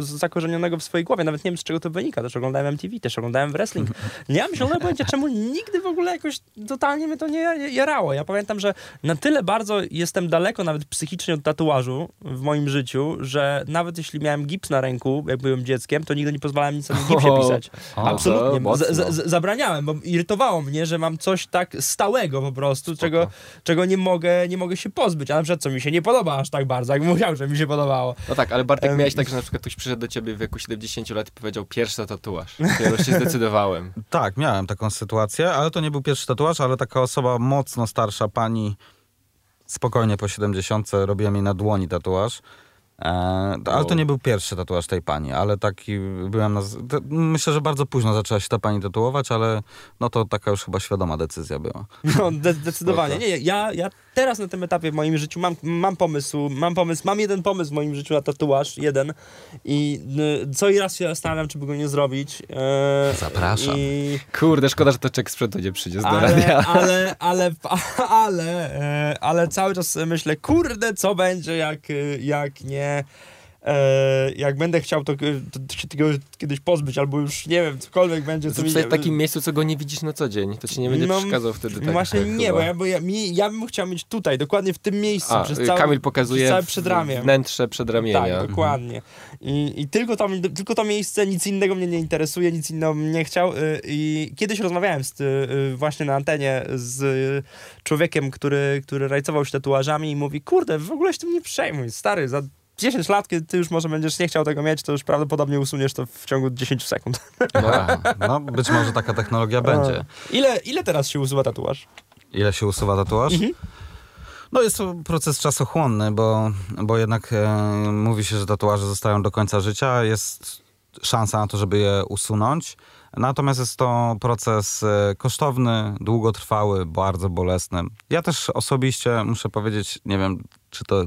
zakorzenionego w swojej głowie. Nawet nie wiem, z czego to wynika. Też oglądałem MTV, też oglądałem wrestling. Nie mam zielonego pojęcia, czemu nigdy w ogóle jakoś totalnie mnie to nie jarało. Ja pamiętam, że na tyle bardzo jestem daleko nawet psychicznie od tatuażu w moim życiu, że nawet jeśli miałem gips na ręku, jak byłem dzieckiem, to nigdy nie pozwalałem nic na gipsie pisać. Absolutnie. Zabraniałem, bo irytowało mnie, że mam coś tak stałego po prostu, czego nie mogę się pozbyć. A na przykład co mi się nie podoba aż tak bardzo, jak musiał, że mi się podobało. No tak, ale Bartek, miałeś tak, że na przykład ktoś przyszedł do ciebie w wieku 70 lat i powiedział, pierwszy tatuaż. Ja już się zdecydowałem. Tak, miałem taką sytuację, ale to nie był pierwszy tatuaż, ale taka osoba mocno starsza, pani spokojnie po 70 robiła mi na dłoni tatuaż. Ale to nie był pierwszy tatuaż tej pani, ale taki byłem myślę, że bardzo późno zaczęła się ta pani tatuować, ale no to taka już chyba świadoma decyzja była. No, zdecydowanie. Nie, ja teraz na tym etapie w moim życiu mam jeden pomysł w moim życiu na tatuaż, jeden, i co i raz się zastanawiam, czy by go nie zrobić. Zapraszam. Kurde, szkoda, że to czek sprzętu nie przyjdzie z radia. Ale cały czas myślę, kurde, co będzie, jak nie. Jak będę chciał, to się tego kiedyś pozbyć, albo już nie wiem, cokolwiek będzie. To w takim miejscu, co go nie widzisz na co dzień, to ci nie będzie przeszkadzał wtedy. Tak, właśnie tak, nie, bo ja bym chciał mieć tutaj, dokładnie w tym miejscu. Kamil pokazuje przez całe przedramię. Wnętrze przedramienia. Tak, dokładnie. I tylko to miejsce, nic innego mnie nie interesuje, nic innego bym nie chciał. I kiedyś rozmawiałem właśnie na antenie z człowiekiem, który rajcował się tatuażami i mówi, kurde, w ogóle się tym nie przejmuj, stary, za 10 lat, kiedy ty już może będziesz nie chciał tego mieć, to już prawdopodobnie usuniesz to w ciągu 10 sekund. No być może taka technologia będzie. Ile teraz się usuwa tatuaż? Ile się usuwa tatuaż? No jest to proces czasochłonny, bo jednak mówi się, że tatuaże zostają do końca życia. Jest szansa na to, żeby je usunąć. Natomiast jest to proces kosztowny, długotrwały, bardzo bolesny. Ja też osobiście muszę powiedzieć, nie wiem, czy to,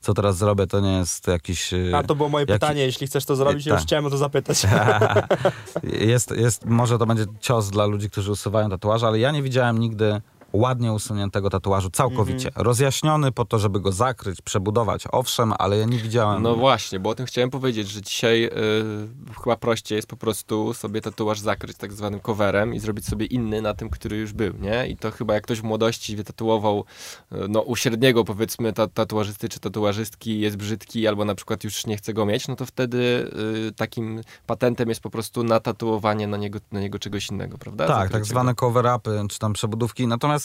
co teraz zrobię, to nie jest jakiś... to było moje pytanie, jeśli chcesz to zrobić, już chciałem o to zapytać. Może to będzie cios dla ludzi, którzy usuwają tatuaże, ale ja nie widziałem nigdy ładnie usuniętego tatuażu, całkowicie. Rozjaśniony po to, żeby go zakryć, przebudować. Owszem, ale ja nie widziałem... No właśnie, bo o tym chciałem powiedzieć, że dzisiaj chyba prościej jest po prostu sobie tatuaż zakryć tak zwanym coverem i zrobić sobie inny na tym, który już był, nie? I to chyba jak ktoś w młodości wytatuował u średniego, powiedzmy, tatuażysty czy tatuażystki, jest brzydki albo na przykład już nie chce go mieć, no to wtedy takim patentem jest po prostu natatuowanie na niego czegoś innego, prawda? Tak, tak zwane cover-upy, czy tam przebudówki. Natomiast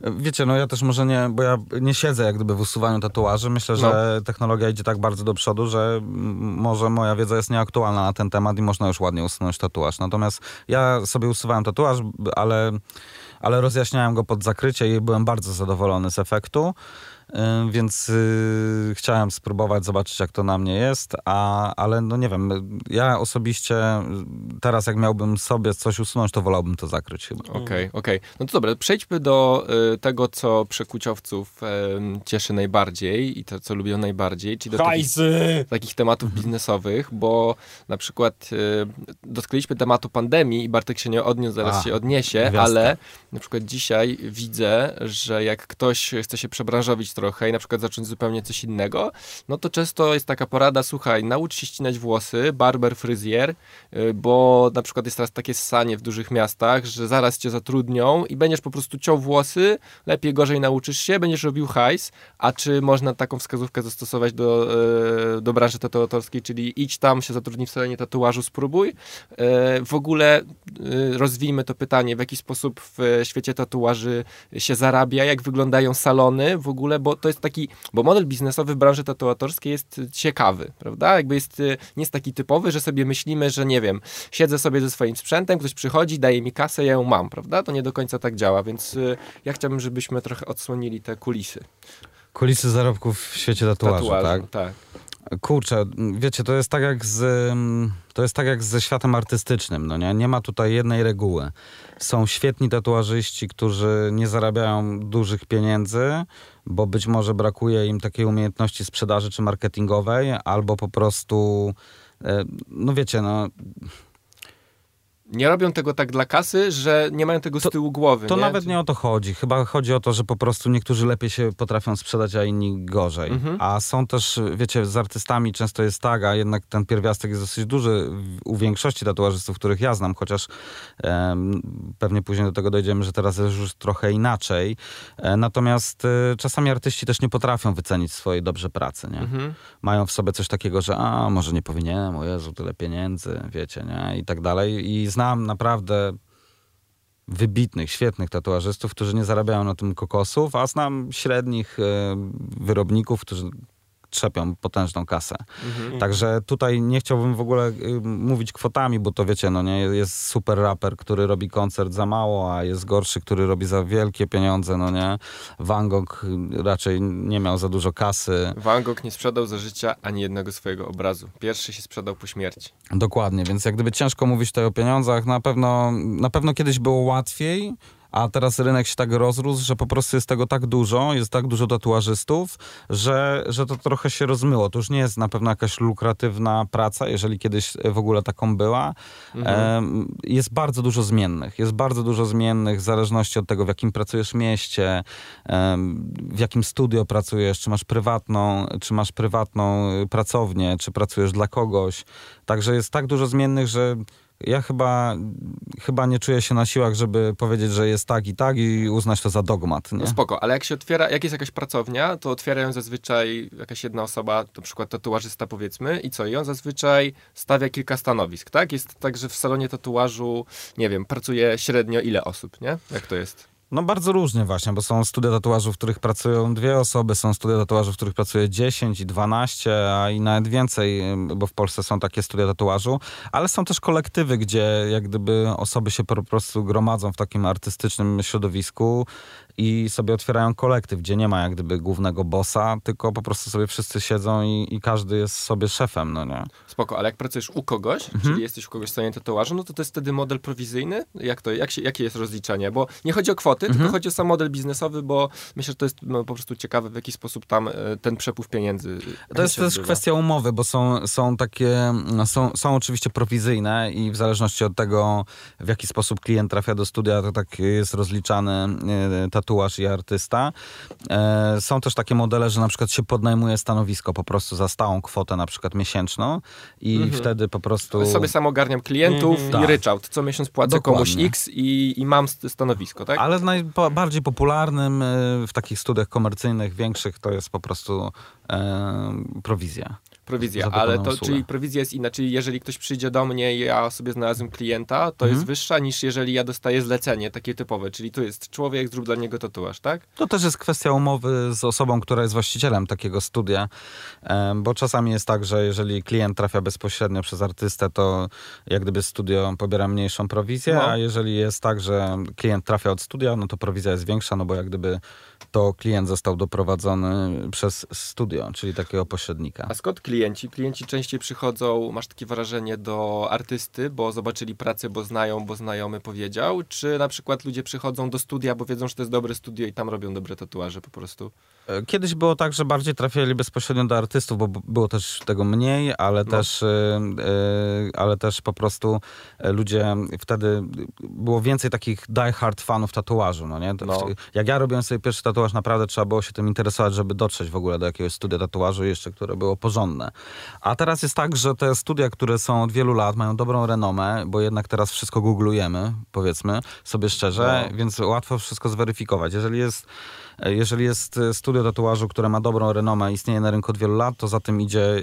wiecie, ja też może nie, bo ja nie siedzę jak gdyby w usuwaniu tatuaży. Myślę, że technologia idzie tak bardzo do przodu, że może moja wiedza jest nieaktualna na ten temat i można już ładnie usunąć tatuaż. Natomiast ja sobie usuwałem tatuaż, ale rozjaśniałem go pod zakrycie i byłem bardzo zadowolony z efektu. Więc chciałem spróbować, zobaczyć jak to na mnie jest, ale no nie wiem, ja osobiście teraz jak miałbym sobie coś usunąć, to wolałbym to zakryć chyba. Okej. No to dobra, przejdźmy do tego, co przekuciowców cieszy najbardziej i to, co lubią najbardziej, czyli do takich tematów biznesowych, bo na przykład dotknęliśmy tematu pandemii i Bartek się nie odniósł, zaraz się odniesie, gwiazda. Ale na przykład dzisiaj widzę, że jak ktoś chce się przebranżować trochę i na przykład zacząć zupełnie coś innego, no to często jest taka porada, słuchaj, naucz się ścinać włosy, barber, fryzjer, bo na przykład jest teraz takie ssanie w dużych miastach, że zaraz cię zatrudnią i będziesz po prostu ciął włosy, lepiej, gorzej nauczysz się, będziesz robił hajs, a czy można taką wskazówkę zastosować do branży tatuatorskiej, czyli idź tam, się zatrudnij w salonie tatuażu, spróbuj. W ogóle rozwijmy to pytanie, w jaki sposób w świecie tatuaży się zarabia, jak wyglądają salony w ogóle, bo to jest taki, bo model biznesowy w branży tatuatorskiej jest ciekawy, prawda? Jakby jest, nie jest taki typowy, że sobie myślimy, że nie wiem, siedzę sobie ze swoim sprzętem, ktoś przychodzi, daje mi kasę, ja ją mam, prawda? To nie do końca tak działa, więc ja chciałbym, żebyśmy trochę odsłonili te kulisy. Kulisy zarobków w świecie tatuażu, tak? Tak. Kurczę, wiecie, to jest tak jak ze światem artystycznym, no nie? Nie ma tutaj jednej reguły. Są świetni tatuażyści, którzy nie zarabiają dużych pieniędzy, bo być może brakuje im takiej umiejętności sprzedaży czy marketingowej, albo po prostu, no wiecie, no... Nie robią tego tak dla kasy, że nie mają tego z tyłu głowy. To nie? Nawet nie o to chodzi. Chyba chodzi o to, że po prostu niektórzy lepiej się potrafią sprzedać, a inni gorzej. Mhm. A są też, wiecie, z artystami często jest tak, a jednak ten pierwiastek jest dosyć duży u większości tatuażystów, których ja znam, chociaż pewnie później do tego dojdziemy, że teraz jest już trochę inaczej. Natomiast czasami artyści też nie potrafią wycenić swojej dobrze pracy, nie? Mhm. Mają w sobie coś takiego, że a, może nie powinienem, o Jezu, tyle pieniędzy, wiecie, nie? I tak dalej. I znam naprawdę wybitnych, świetnych tatuażystów, którzy nie zarabiają na tym kokosów, a znam średnich wyrobników, którzy trzepią potężną kasę. Mhm. Także tutaj nie chciałbym w ogóle mówić kwotami, bo to wiecie, no nie, jest super raper, który robi koncert za mało, a jest gorszy, który robi za wielkie pieniądze, no nie. Van Gogh raczej nie miał za dużo kasy. Van Gogh nie sprzedał za życia ani jednego swojego obrazu. Pierwszy się sprzedał po śmierci. Dokładnie, więc jak gdyby ciężko mówić tutaj o pieniądzach, na pewno kiedyś było łatwiej, a teraz rynek się tak rozrósł, że po prostu jest tego tak dużo, jest tak dużo tatuażystów, że to trochę się rozmyło. To już nie jest na pewno jakaś lukratywna praca, jeżeli kiedyś w ogóle taką była. Mhm. Jest bardzo dużo zmiennych. Jest bardzo dużo zmiennych w zależności od tego, w jakim pracujesz mieście, w jakim studio pracujesz, czy masz prywatną pracownię, czy pracujesz dla kogoś. Także jest tak dużo zmiennych, że ja chyba nie czuję się na siłach, żeby powiedzieć, że jest tak i uznać to za dogmat. Nie? No spoko, ale jak się otwiera, jak jest jakaś pracownia, to otwiera ją zazwyczaj jakaś jedna osoba, na przykład tatuażysta powiedzmy, i co? I on zazwyczaj stawia kilka stanowisk, tak? Jest tak, że w salonie tatuażu, nie wiem, pracuje średnio ile osób, nie? Jak to jest? No bardzo różnie właśnie, bo są studia tatuażu, w których pracują 2 osoby, są studia tatuażu, w których pracuje 10 i 12, a i nawet więcej, bo w Polsce są takie studia tatuażu, ale są też kolektywy, gdzie jak gdyby osoby się po prostu gromadzą w takim artystycznym środowisku i sobie otwierają kolektyw, gdzie nie ma jak gdyby głównego bossa, tylko po prostu sobie wszyscy siedzą i każdy jest sobie szefem, no nie? Spoko, ale jak pracujesz u kogoś, czyli jesteś u kogoś w stanie tatuażu, no to jest wtedy model prowizyjny? Jakie jest rozliczenie? Bo nie chodzi o kwoty, tylko chodzi o sam model biznesowy, bo myślę, że to jest po prostu ciekawe, w jaki sposób tam ten przepływ pieniędzy. To jest też kwestia umowy, bo są oczywiście prowizyjne i w zależności od tego, w jaki sposób klient trafia do studia, to tak jest rozliczany tatuaż i artysta. Są też takie modele, że na przykład się podnajmuje stanowisko po prostu za stałą kwotę, na przykład miesięczną i wtedy po prostu... Sobie sam ogarniam klientów i ryczałt. Co miesiąc płacę komuś X i mam stanowisko, tak? Ale najbardziej popularnym w takich studiach komercyjnych, większych, to jest po prostu prowizja. Prowizja, ale to usługę. Czyli prowizja jest inna, czyli jeżeli ktoś przyjdzie do mnie i ja sobie znalazłem klienta, to jest wyższa niż jeżeli ja dostaję zlecenie takie typowe, czyli tu jest człowiek, zrób dla niego tatuaż, tak? To też jest kwestia umowy z osobą, która jest właścicielem takiego studia, bo czasami jest tak, że jeżeli klient trafia bezpośrednio przez artystę, to jak gdyby studio pobiera mniejszą prowizję, a jeżeli jest tak, że klient trafia od studia, no to prowizja jest większa, no bo jak gdyby to klient został doprowadzony przez studio, czyli takiego pośrednika. A skąd Klienci częściej przychodzą, masz takie wrażenie, do artysty, bo zobaczyli pracę, bo znają, bo znajomy powiedział, czy na przykład ludzie przychodzą do studia, bo wiedzą, że to jest dobre studio i tam robią dobre tatuaże po prostu? Kiedyś było tak, że bardziej trafiali bezpośrednio do artystów, bo było też tego mniej, ale, też po prostu ludzie wtedy było więcej takich die-hard fanów tatuażu. No nie? No. Jak ja robiłem sobie pierwszy tatuaż, naprawdę trzeba było się tym interesować, żeby dotrzeć w ogóle do jakiegoś studia tatuażu jeszcze, które było porządne. A teraz jest tak, że te studia, które są od wielu lat, mają dobrą renomę, bo jednak teraz wszystko googlujemy, powiedzmy sobie szczerze, no. Więc łatwo wszystko zweryfikować. Jeżeli jest studio tatuażu, które ma dobrą renomę, istnieje na rynku od wielu lat, to za tym idzie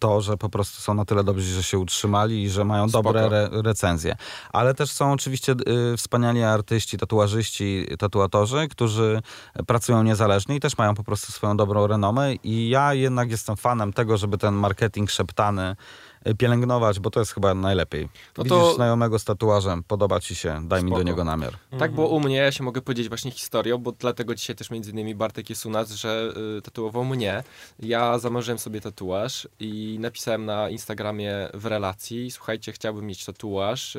to, że po prostu są na tyle dobrzy, że się utrzymali i że mają dobre recenzje. Ale też są oczywiście wspaniali artyści, tatuażyści, tatuatorzy, którzy pracują niezależnie i też mają po prostu swoją dobrą renomę. I ja jednak jestem fanem tego, żeby ten marketing szeptany pielęgnować, bo to jest chyba najlepiej. No to... Widzisz znajomego z tatuażem, podoba ci się, daj mi do niego namiar. Tak było u mnie, ja się mogę podzielić właśnie historią, bo dlatego dzisiaj też między innymi Bartek jest u nas, że tatuował mnie. Ja zamarzyłem sobie tatuaż i napisałem na Instagramie w relacji, słuchajcie, chciałbym mieć tatuaż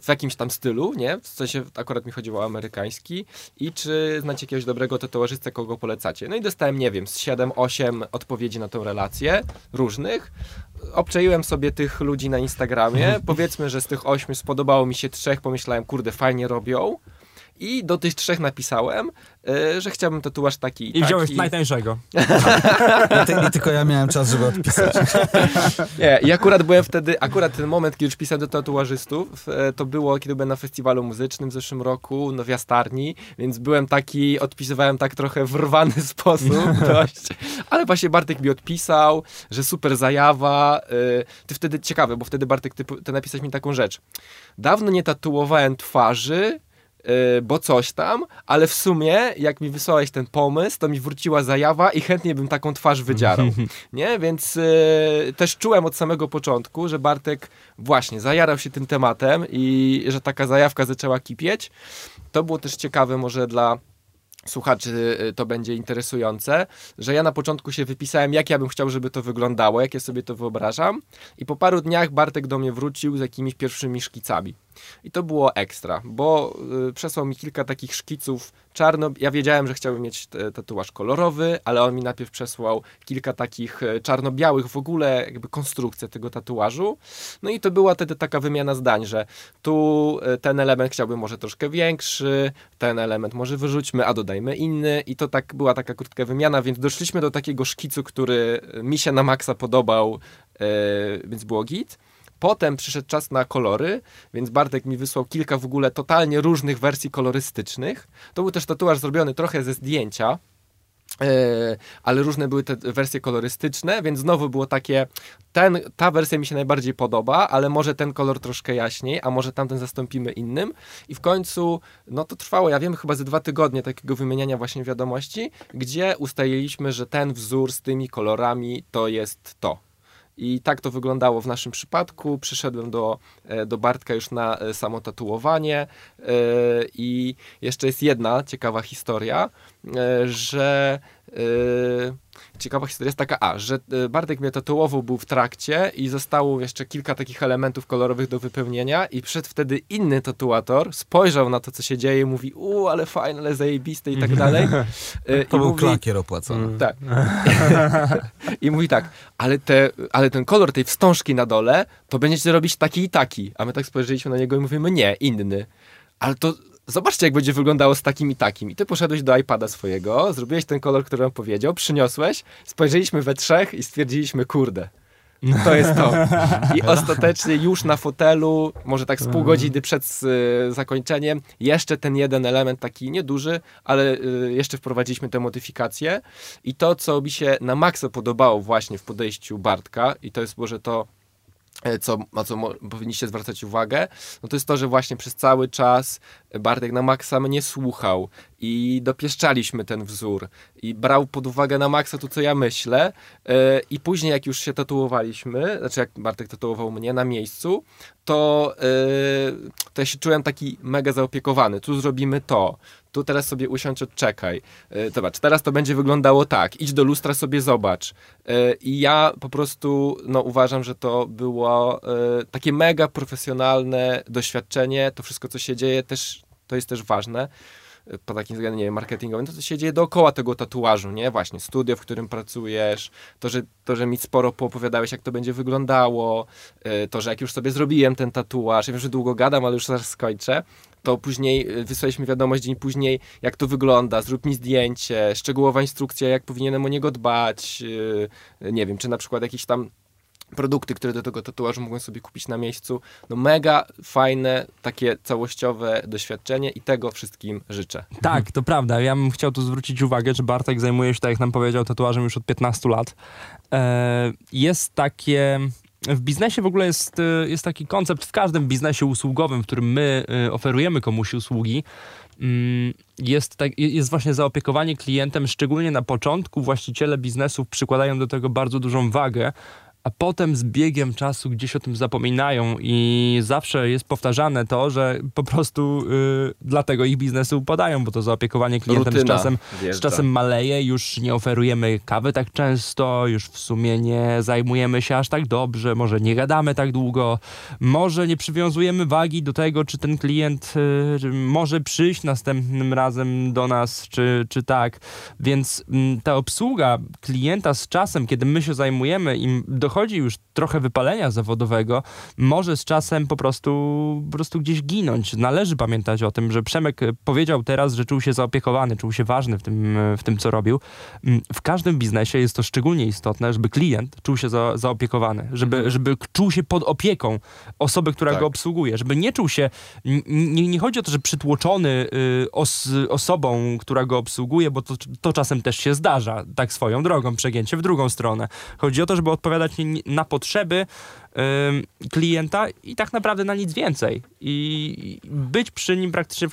w jakimś tam stylu, nie? W sensie akurat mi chodziło o amerykański i czy znacie jakiegoś dobrego tatuażystę, kogo polecacie? No i dostałem, nie wiem, z 7-8 odpowiedzi na tą relację, różnych. Obczaiłem sobie tych ludzi na Instagramie, powiedzmy, że z tych 8 spodobało mi się 3, pomyślałem, kurde, fajnie robią. I do tych 3 napisałem, że chciałbym tatuaż taki i taki. Wziąłeś najtańszego. I tylko ja miałem czas, żeby odpisać. Nie, i akurat byłem wtedy, akurat ten moment, kiedy już pisałem do tatuażystów, to było, kiedy byłem na festiwalu muzycznym w zeszłym roku, no w Jastarni, więc byłem taki, odpisywałem tak trochę w rwany sposób dość. Ale właśnie Bartek mi odpisał, że super zajawa. Ty wtedy, ciekawe, bo wtedy Bartek, ty napisałeś mi taką rzecz. Dawno nie tatuowałem twarzy, bo coś tam, ale w sumie jak mi wysłałeś ten pomysł, to mi wróciła zajawa i chętnie bym taką twarz wydzierał, nie? Więc też czułem od samego początku, że Bartek właśnie zajarał się tym tematem i że taka zajawka zaczęła kipieć. To było też ciekawe, może dla słuchaczy to będzie interesujące, że ja na początku się wypisałem, jak ja bym chciał, żeby to wyglądało, jak ja sobie to wyobrażam i po paru dniach Bartek do mnie wrócił z jakimiś pierwszymi szkicami. I to było ekstra, bo przesłał mi kilka takich szkiców czarno. Ja wiedziałem, że chciałbym mieć tatuaż kolorowy, ale on mi najpierw przesłał kilka takich czarno-białych w ogóle jakby konstrukcję tego tatuażu. No i to była wtedy taka wymiana zdań, że tu ten element chciałbym może troszkę większy, ten element może wyrzućmy, a dodajmy inny. I to tak była taka krótka wymiana, więc doszliśmy do takiego szkicu, który mi się na maksa podobał, więc było git. Potem przyszedł czas na kolory, więc Bartek mi wysłał kilka w ogóle totalnie różnych wersji kolorystycznych. To był też tatuaż zrobiony trochę ze zdjęcia, ale różne były te wersje kolorystyczne, więc znowu było takie, ta wersja mi się najbardziej podoba, ale może ten kolor troszkę jaśniej, a może tamten zastąpimy innym. I w końcu, no to trwało, ja wiem, chyba ze 2 tygodnie takiego wymieniania właśnie wiadomości, gdzie ustaliliśmy, że ten wzór z tymi kolorami to jest to. I tak to wyglądało w naszym przypadku. Przyszedłem do Bartka już na samo tatuowanie i jeszcze jest jedna ciekawa historia, że... Ciekawa historia jest taka, że Bartek mnie tatuował, był w trakcie i zostało jeszcze kilka takich elementów kolorowych do wypełnienia i przyszedł wtedy inny tatuator, spojrzał na to, co się dzieje i mówi, ale fajne, ale zajebiste i tak dalej. To był klakier opłacony. Tak. I mówi tak, ale ten kolor tej wstążki na dole, to będziecie robić taki i taki. A my tak spojrzeliśmy na niego i mówimy, nie, inny. Ale to... Zobaczcie, jak będzie wyglądało z takim i takim. I ty poszedłeś do iPada swojego, zrobiłeś ten kolor, który on powiedział, przyniosłeś, spojrzeliśmy we 3 i stwierdziliśmy, kurde, to jest to. I ostatecznie już na fotelu, może tak z pół godziny przed zakończeniem, jeszcze ten jeden element taki nieduży, ale jeszcze wprowadziliśmy te modyfikacje. I to, co mi się na maksa podobało właśnie w podejściu Bartka, i to jest może to, na co powinniście zwracać uwagę, no to jest to, że właśnie przez cały czas Bartek na maksa mnie słuchał i dopieszczaliśmy ten wzór i brał pod uwagę na maksa to, co ja myślę i później jak już się tatuowaliśmy, znaczy jak Bartek tatuował mnie na miejscu, to ja się czułem taki mega zaopiekowany. Tu zrobimy to. Tu teraz sobie usiądź, odczekaj. Zobacz, teraz to będzie wyglądało tak. Idź do lustra, sobie zobacz. I ja po prostu uważam, że to było takie mega profesjonalne doświadczenie. To wszystko, co się dzieje, też to jest też ważne. pod takim względem, nie wiem, marketingowym, to co się dzieje dookoła tego tatuażu, nie? Właśnie studio, w którym pracujesz, to, że mi sporo poopowiadałeś, jak to będzie wyglądało, to, że jak już sobie zrobiłem ten tatuaż, ja wiem, że długo gadam, ale już zaraz skończę, to później wysłaliśmy wiadomość dzień później, jak to wygląda, zrób mi zdjęcie, szczegółowa instrukcja, jak powinienem o niego dbać, nie wiem, czy na przykład jakiś tam produkty, które do tego tatuażu mogą sobie kupić na miejscu. No mega fajne, takie całościowe doświadczenie i tego wszystkim życzę. Tak, to prawda. Ja bym chciał tu zwrócić uwagę, że Bartek zajmuje się, tak jak nam powiedział, tatuażem już od 15 lat. Jest takie... W biznesie w ogóle jest taki koncept, w każdym biznesie usługowym, w którym my oferujemy komuś usługi, jest właśnie zaopiekowanie klientem, szczególnie na początku właściciele biznesów przykładają do tego bardzo dużą wagę, a potem z biegiem czasu gdzieś o tym zapominają i zawsze jest powtarzane to, że po prostu dlatego ich biznesy upadają, bo to zaopiekowanie klientem z czasem maleje, już nie oferujemy kawy tak często, już w sumie nie zajmujemy się aż tak dobrze, może nie gadamy tak długo, może nie przywiązujemy wagi do tego, czy ten klient może przyjść następnym razem do nas, czy tak. Więc ta obsługa klienta z czasem, kiedy my się zajmujemy im dochodzi już trochę wypalenia zawodowego, może z czasem po prostu gdzieś ginąć. Należy pamiętać o tym, że Przemek powiedział teraz, że czuł się zaopiekowany, czuł się ważny w tym, co robił. W każdym biznesie jest to szczególnie istotne, żeby klient czuł się zaopiekowany, żeby czuł się pod opieką osoby, która go obsługuje, żeby nie czuł się, nie chodzi o to, że przytłoczony osobą, która go obsługuje, bo to czasem też się zdarza, tak swoją drogą, przegięcie w drugą stronę. Chodzi o to, żeby odpowiadać na potrzeby klienta i tak naprawdę na nic więcej. I być przy nim praktycznie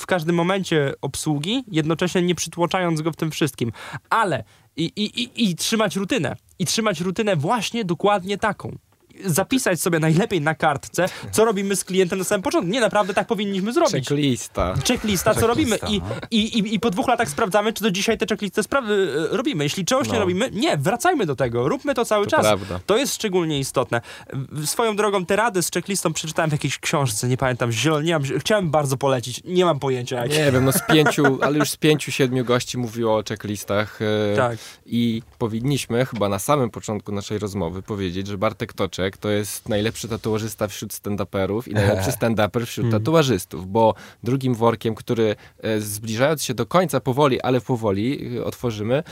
w każdym momencie obsługi, jednocześnie nie przytłoczając go w tym wszystkim. Ale i trzymać rutynę. I trzymać rutynę właśnie dokładnie taką. Zapisać sobie najlepiej na kartce, co robimy z klientem na samym początku. Nie, naprawdę tak powinniśmy zrobić. Checklista, co robimy. I po 2 latach sprawdzamy, czy do dzisiaj te checklistę robimy. Jeśli czegoś nie robimy, nie, wracajmy do tego. Róbmy to cały czas. Prawda. To jest szczególnie istotne. Swoją drogą te rady z checklistą przeczytałem w jakiejś książce, nie pamiętam, chciałem bardzo polecić, nie mam pojęcia. Jak. Nie wiem, no już z 7 gości mówiło o checklistach. Tak. I powinniśmy chyba na samym początku naszej rozmowy powiedzieć, że Bartek Toczek to jest najlepszy tatuażysta wśród stand-uperów i najlepszy stand-uper wśród tatuażystów, bo drugim workiem, który zbliżając się do końca powoli, ale powoli otworzymy,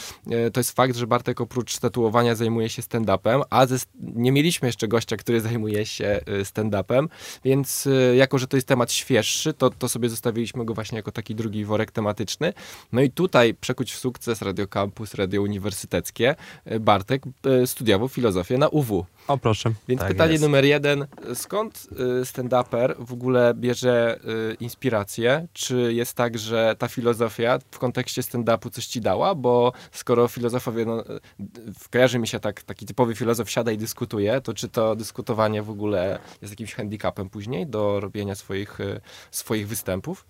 to jest fakt, że Bartek oprócz tatuowania zajmuje się stand-upem, a nie mieliśmy jeszcze gościa, który zajmuje się stand-upem, więc jako, że to jest temat świeższy, to sobie zostawiliśmy go właśnie jako taki drugi worek tematyczny. No i tutaj przekuć w sukces Radio Kampus, Radio Uniwersyteckie. Bartek studiował filozofię na UW. O proszę. Więc tak pytanie jest. Numer 1. Skąd stand-uper w ogóle bierze inspirację? Czy jest tak, że ta filozofia w kontekście stand-upu coś ci dała? Bo skoro filozofowie, kojarzy mi się taki typowy filozof siada i dyskutuje, to czy to dyskutowanie w ogóle jest jakimś handicapem później do robienia swoich występów?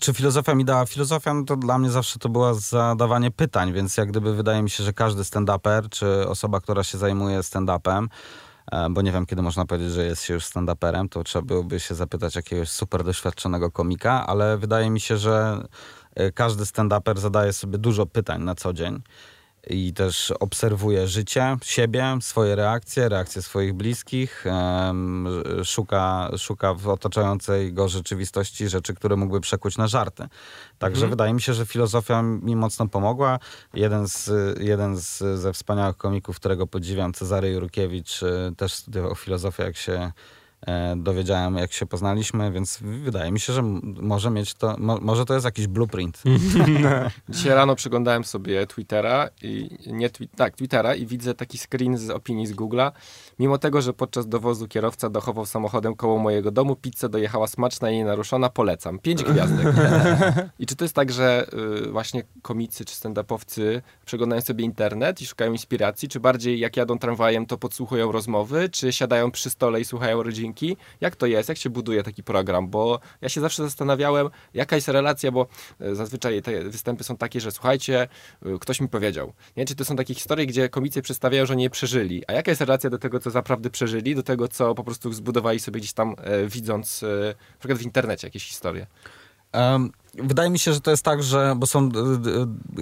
Czy filozofia mi dała? Filozofia, no to dla mnie zawsze to było zadawanie pytań, więc jak gdyby wydaje mi się, że każdy stand-uper, czy osoba, która się zajmuje stand-upem, bo nie wiem, kiedy można powiedzieć, że jest się już stand-uperem, to trzeba byłoby się zapytać jakiegoś super doświadczonego komika, ale wydaje mi się, że każdy stand-uper zadaje sobie dużo pytań na co dzień i też obserwuje życie, siebie, swoje reakcje swoich bliskich, szuka w otaczającej go rzeczywistości rzeczy, które mógłby przekuć na żarty. Także wydaje mi się, że filozofia mi mocno pomogła. Jeden ze wspaniałych komików, którego podziwiam, Cezary Jurkiewicz, też studiował filozofię, jak się dowiedziałem, jak się poznaliśmy, więc wydaje mi się, że może mieć to, może to jest jakiś blueprint. Dzisiaj rano przeglądałem sobie Twittera i widzę taki screen z opinii z Google'a. Mimo tego, że podczas dowozu kierowca dochował samochodem koło mojego domu, pizzę dojechała smaczna i nienaruszona, polecam. 5 gwiazdek. I czy to jest tak, że właśnie komicy czy stand-upowcy przeglądają sobie internet i szukają inspiracji, czy bardziej jak jadą tramwajem, to podsłuchują rozmowy, czy siadają przy stole i słuchają rodziny odcinki, jak to jest, jak się buduje taki program, bo ja się zawsze zastanawiałem, jaka jest relacja, bo zazwyczaj te występy są takie, że słuchajcie, ktoś mi powiedział. Nie, czy to są takie historie, gdzie komicy przedstawiają, że nie przeżyli, a jaka jest relacja do tego, co naprawdę przeżyli, do tego, co po prostu zbudowali sobie gdzieś tam, widząc na przykład w internecie jakieś historie. Wydaje mi się, że to jest tak, że bo są,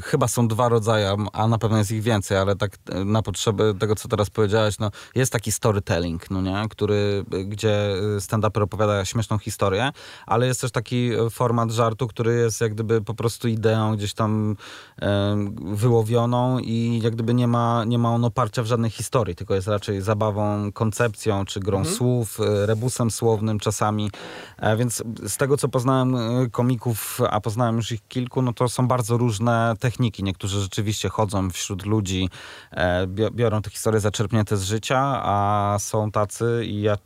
chyba są dwa rodzaje, a na pewno jest ich więcej, ale tak na potrzeby tego, co teraz powiedziałeś, no, jest taki storytelling, no nie? Który, gdzie stand-uper opowiada śmieszną historię, ale jest też taki format żartu, który jest jak gdyby po prostu ideą gdzieś tam wyłowioną i jak gdyby nie ma on oparcia w żadnej historii, tylko jest raczej zabawą, koncepcją, czy grą słów, rebusem słownym czasami, więc z tego, co poznałem komików, a poznałem już ich kilku, no to są bardzo różne techniki. Niektórzy rzeczywiście chodzą wśród ludzi, biorą te historie zaczerpnięte z życia, a są tacy i ja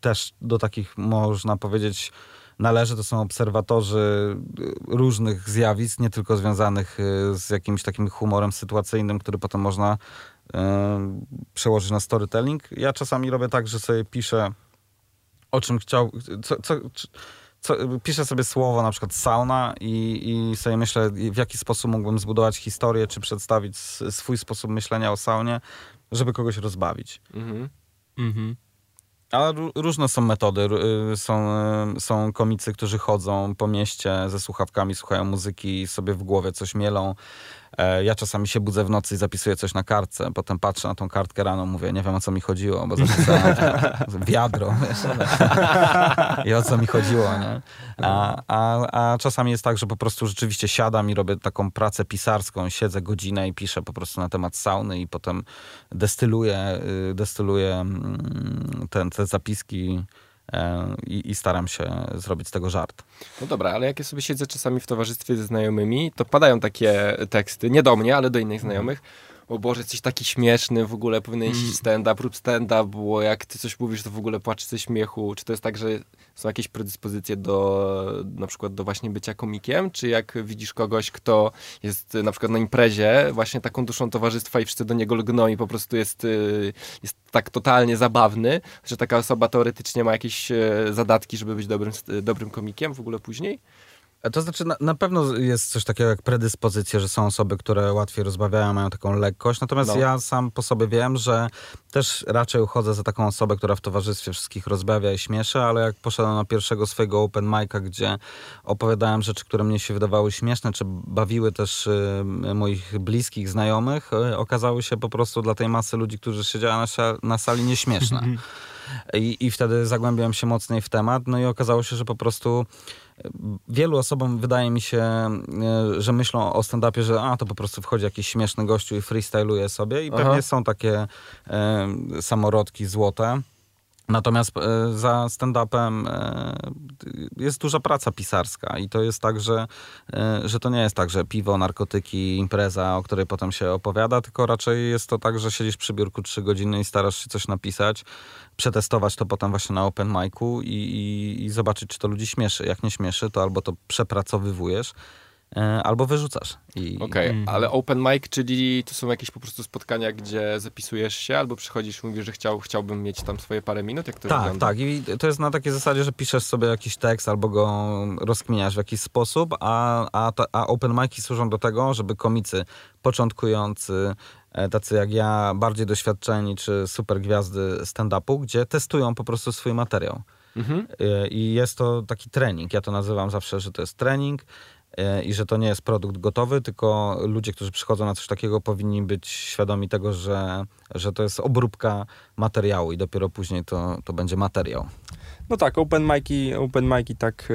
też do takich, można powiedzieć, należy, to są obserwatorzy różnych zjawisk, nie tylko związanych z jakimś takim humorem sytuacyjnym, który potem można przełożyć na storytelling. Ja czasami robię tak, że sobie piszę o czym chciałbym... piszę sobie słowo, na przykład sauna i sobie myślę, w jaki sposób mógłbym zbudować historię, czy przedstawić swój sposób myślenia o saunie, żeby kogoś rozbawić. Ale różne są metody. Są komicy, którzy chodzą po mieście ze słuchawkami, słuchają muzyki, sobie w głowie coś mielą. Ja czasami się budzę w nocy i zapisuję coś na kartce, potem patrzę na tą kartkę rano, mówię, nie wiem o co mi chodziło, bo zapisałem wiadro, wiesz, i o co mi chodziło, nie? A czasami jest tak, że po prostu rzeczywiście siadam i robię taką pracę pisarską, siedzę godzinę i piszę po prostu na temat sauny i potem destyluję te zapiski i staram się zrobić z tego żart. No dobra, ale jak ja sobie siedzę czasami w towarzystwie ze znajomymi, to padają takie teksty, nie do mnie, ale do innych znajomych. O Boże, jesteś taki śmieszny, w ogóle powinieneś iść stand-up, rób stand-up, bo jak ty coś mówisz, to w ogóle płaczesz ze śmiechu. Czy to jest tak, że są jakieś predyspozycje do, na przykład do właśnie bycia komikiem? Czy jak widzisz kogoś, kto jest na przykład na imprezie właśnie taką duszą towarzystwa i wszyscy do niego lgną i po prostu jest tak totalnie zabawny, że taka osoba teoretycznie ma jakieś zadatki, żeby być dobrym komikiem w ogóle później? To znaczy na pewno jest coś takiego jak predyspozycje, że są osoby, które łatwiej rozbawiają, mają taką lekkość, natomiast ja sam po sobie wiem, że też raczej uchodzę za taką osobę, która w towarzystwie wszystkich rozbawia i śmieszy, ale jak poszedłem na pierwszego swojego open mic'a, gdzie opowiadałem rzeczy, które mnie się wydawały śmieszne, czy bawiły też moich bliskich, znajomych, okazały się po prostu dla tej masy ludzi, którzy siedzieli na sali, nieśmieszne. I wtedy zagłębiłem się mocniej w temat, no i okazało się, że po prostu wielu osobom wydaje mi się, że myślą o stand-upie, że to po prostu wchodzi jakiś śmieszny gościu i freestyluje sobie i pewnie są takie samorodki złote. Natomiast za stand-upem jest duża praca pisarska i to jest tak, że to nie jest tak, że piwo, narkotyki, impreza, o której potem się opowiada, tylko raczej jest to tak, że siedzisz przy biurku 3 godziny i starasz się coś napisać, przetestować to potem właśnie na open mic'u i zobaczyć, czy to ludzi śmieszy. Jak nie śmieszy, to albo to przepracowywujesz, albo wyrzucasz. Okej, ale open mic, czyli to są jakieś po prostu spotkania, gdzie zapisujesz się, albo przychodzisz i mówisz, że chciałbym mieć tam swoje parę minut, jak to wygląda? Tak, i to jest na takiej zasadzie, że piszesz sobie jakiś tekst, albo go rozkminiasz w jakiś sposób, a open mic'i służą do tego, żeby komicy początkujący, tacy jak ja, bardziej doświadczeni, czy super gwiazdy stand-upu, gdzie testują po prostu swój materiał. I jest to taki trening, ja to nazywam zawsze, że to jest trening, i że to nie jest produkt gotowy, tylko ludzie, którzy przychodzą na coś takiego, powinni być świadomi tego, że to jest obróbka materiału i dopiero później to będzie materiał. No tak, open mic'i tak.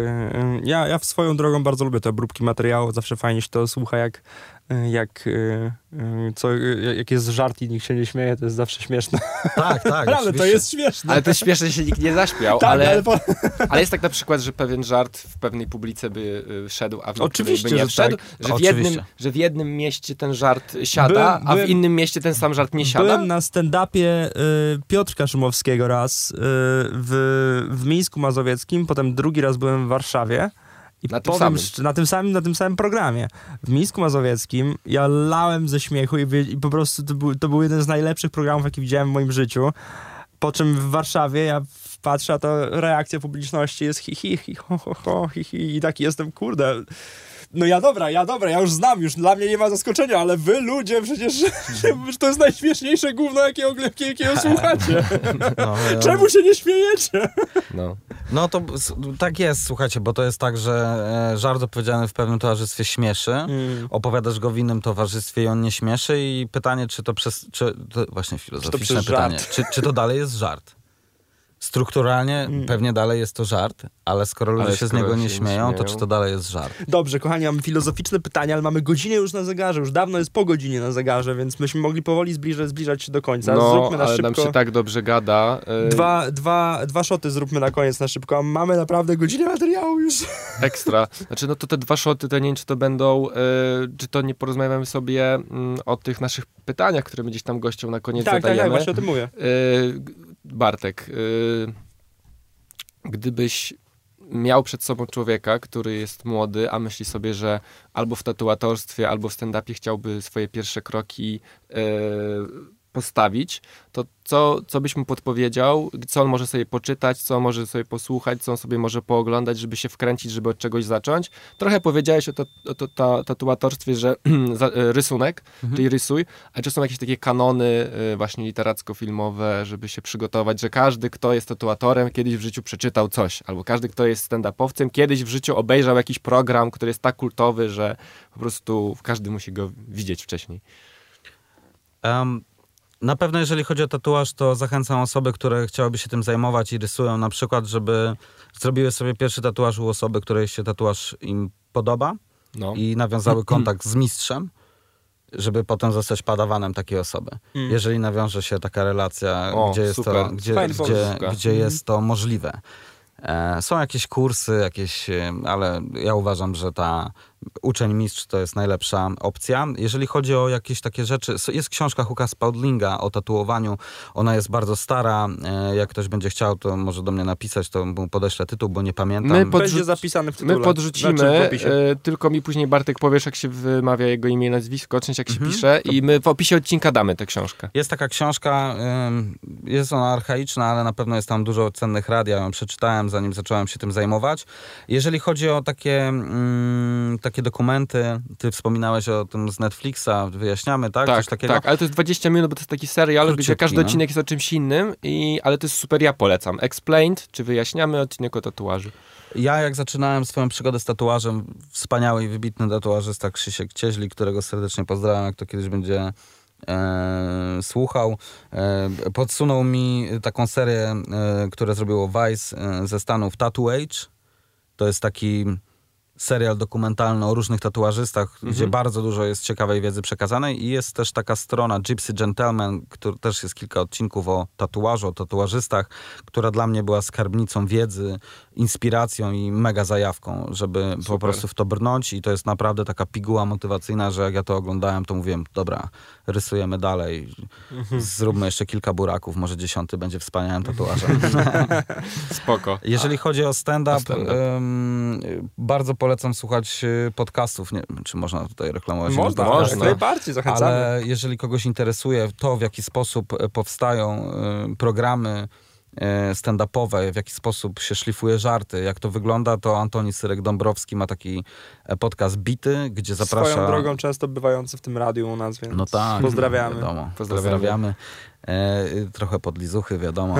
Ja w swoją drogą bardzo lubię te obróbki materiału, zawsze fajnie się to słucha, jak jest żart i nikt się nie śmieje, to jest zawsze śmieszne. Tak, ale to jest śmieszne. Ale to śmieszne, że się nikt nie zaśmiał. Tak, ale jest tak na przykład, że pewien żart w pewnej publice by szedł, a w innej by nie wszedł. Tak. Że w jednym mieście ten żart siada, a w innym mieście ten sam żart nie siada. Byłem na stand-upie Piotrka Szymowskiego raz w Mińsku Mazowieckim, potem drugi raz byłem w Warszawie. I na tym samym programie. W Mińsku Mazowieckim ja lałem ze śmiechu i po prostu to był jeden z najlepszych programów, jaki widziałem w moim życiu. Po czym w Warszawie ja patrzę, a to reakcja publiczności jest hi, hi, hi, ho, ho, ho, hi, hi. I taki jestem, kurde... No ja dobra, ja już znam, już dla mnie nie ma zaskoczenia, ale wy ludzie przecież to jest najśmieszniejsze gówno, jakiego słuchacie. No, czemu się nie śmiejecie? No to tak jest, słuchajcie, bo to jest tak, że żart opowiedziany w pewnym towarzystwie śmieszy, opowiadasz go w innym towarzystwie i on nie śmieszy i pytanie, czy to przez... to właśnie filozoficzne pytanie. Czy to dalej jest żart? Strukturalnie pewnie dalej jest to żart, ale skoro ludzie się z niego nie śmieją, to czy to dalej jest żart? Dobrze, kochani, mamy filozoficzne pytania, ale mamy godzinę już na zegarze, już dawno jest po godzinie na zegarze, więc myśmy mogli powoli zbliżać się do końca. No, zróbmy na ale szybko. Nam się tak dobrze gada. Dwa szoty zróbmy na koniec na szybko, a mamy naprawdę godzinę materiału już. Ekstra. Znaczy, no to te dwa szoty, to nie wiem, czy to będą, czy to nie porozmawiamy sobie o tych naszych pytaniach, które my gdzieś tam gościom na koniec zadajemy. Tak, właśnie o tym mówię. Bartek, gdybyś miał przed sobą człowieka, który jest młody, a myśli sobie, że albo w tatuatorstwie, albo w stand-upie chciałby swoje pierwsze kroki postawić, to co byś mu podpowiedział? Co on może sobie poczytać, co on może sobie posłuchać, co on sobie może pooglądać, żeby się wkręcić, żeby od czegoś zacząć? Trochę powiedziałeś o tatuatorstwie, że rysunek, czyli rysuj, a czy są jakieś takie kanony właśnie literacko-filmowe, żeby się przygotować, że każdy, kto jest tatuatorem, kiedyś w życiu przeczytał coś, albo każdy, kto jest stand-upowcem, kiedyś w życiu obejrzał jakiś program, który jest tak kultowy, że po prostu każdy musi go widzieć wcześniej. Na pewno jeżeli chodzi o tatuaż, to zachęcam osoby, które chciałyby się tym zajmować i rysują na przykład, żeby zrobiły sobie pierwszy tatuaż u osoby, której się tatuaż im podoba i nawiązały kontakt z mistrzem, żeby potem zostać padawanem takiej osoby. Jeżeli nawiąże się taka relacja, gdzie jest to możliwe. Są jakieś kursy, ale ja uważam, że ta uczeń-mistrz to jest najlepsza opcja. Jeżeli chodzi o jakieś takie rzeczy, jest książka Huka Spaudlinga o tatuowaniu. Ona jest bardzo stara. Jak ktoś będzie chciał, to może do mnie napisać, to mu podeślę tytuł, bo nie pamiętam. Będzie zapisany w tytule. My podrzucimy, tylko mi później, Bartek, powiesz, jak się wymawia jego imię i nazwisko, czy jak się pisze i my w opisie odcinka damy tę książkę. Jest taka książka, jest ona archaiczna, ale na pewno jest tam dużo cennych rad. Ja ją przeczytałem, zanim zacząłem się tym zajmować. Jeżeli chodzi o takie dokumenty, ty wspominałeś o tym z Netflixa, wyjaśniamy, tak? Tak, coś takiego? Tak, ale to jest 20 minut, bo to jest taki serial, gdzie każdy odcinek jest o czymś innym, ale to jest super, ja polecam. Explained, czy wyjaśniamy, odcinek o tatuaży. Ja jak zaczynałem swoją przygodę z tatuażem, wspaniały i wybitny tatuażysta Krzysiek Cieźli, którego serdecznie pozdrawiam, jak to kiedyś będzie słuchał, podsunął mi taką serię, które zrobiło Vice ze Stanów, Tattoo Age. To jest taki serial dokumentalny o różnych tatuażystach, gdzie bardzo dużo jest ciekawej wiedzy przekazanej i jest też taka strona Gypsy Gentleman, który też jest kilka odcinków o tatuażu, o tatuażystach, która dla mnie była skarbnicą wiedzy, inspiracją i mega zajawką, żeby po prostu w to brnąć i to jest naprawdę taka piguła motywacyjna, że jak ja to oglądałem, to mówiłem, dobra, rysujemy dalej, zróbmy jeszcze kilka buraków, może 10 będzie wspaniałym tatuażem. Spoko. Jeżeli chodzi o stand-up. Bardzo polecam słuchać podcastów. Nie wiem, czy można tutaj reklamować. Można. Najbardziej zachęcamy. Ale jeżeli kogoś interesuje to, w jaki sposób powstają programy stand-upowe, w jaki sposób się szlifuje żarty, jak to wygląda, to Antoni Syrek-Dąbrowski ma taki podcast Bity, gdzie zaprasza... Swoją drogą często bywający w tym radiu u nas, więc pozdrawiamy. Wiadomo, pozdrawiamy. Trochę podlizuchy, wiadomo.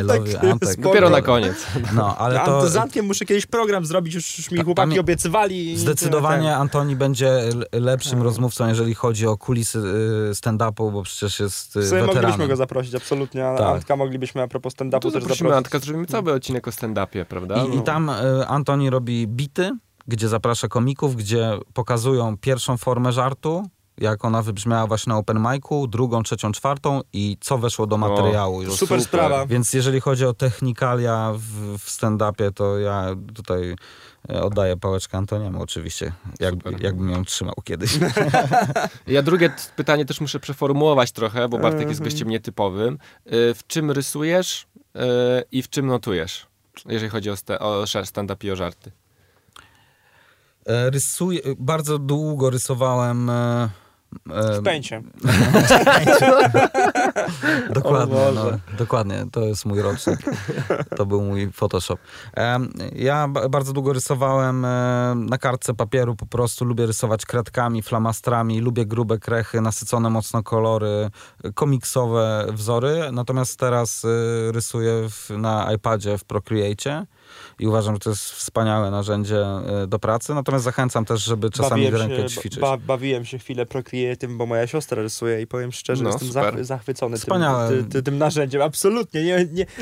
I love you, Antek. Dopiero na koniec. Ale to z Antkiem muszę kiedyś program zrobić, już mi chłopaki obiecywali. Zdecydowanie Antoni będzie lepszym rozmówcą, jeżeli chodzi o kulisy stand-upu, bo przecież jest weteranem. Moglibyśmy go zaprosić, absolutnie, ale Antka moglibyśmy a propos stand-upu też zaprosić. Antka, zrobimy cały odcinek o stand-upie, prawda? I tam Antoni robi bity, gdzie zaprasza komików, gdzie pokazują pierwszą formę żartu, jak ona wybrzmiała właśnie na open micu, drugą, trzecią, czwartą i co weszło do materiału. Super sprawa. Więc jeżeli chodzi o technikalia w stand-upie, to ja tutaj oddaję pałeczkę Antoniemu oczywiście, jakbym ją trzymał kiedyś. Ja drugie pytanie też muszę przeformułować trochę, bo Bartek jest gościem nietypowym. W czym rysujesz i w czym notujesz, jeżeli chodzi o stand-up i o żarty? Bardzo długo rysowałem W pęcie. Dokładnie, dokładnie, to jest mój rocznik. To był mój Photoshop. Ja bardzo długo rysowałem na kartce papieru, po prostu lubię rysować kredkami, flamastrami, lubię grube krechy, nasycone mocno kolory, komiksowe wzory, natomiast teraz rysuję na iPadzie w Procreate. I uważam, że to jest wspaniałe narzędzie do pracy, natomiast zachęcam też, żeby czasami rękę ćwiczyć. Bawiłem się chwilę Procreate'em, bo moja siostra rysuje i powiem szczerze, jestem zachwycony tym narzędziem. Absolutnie.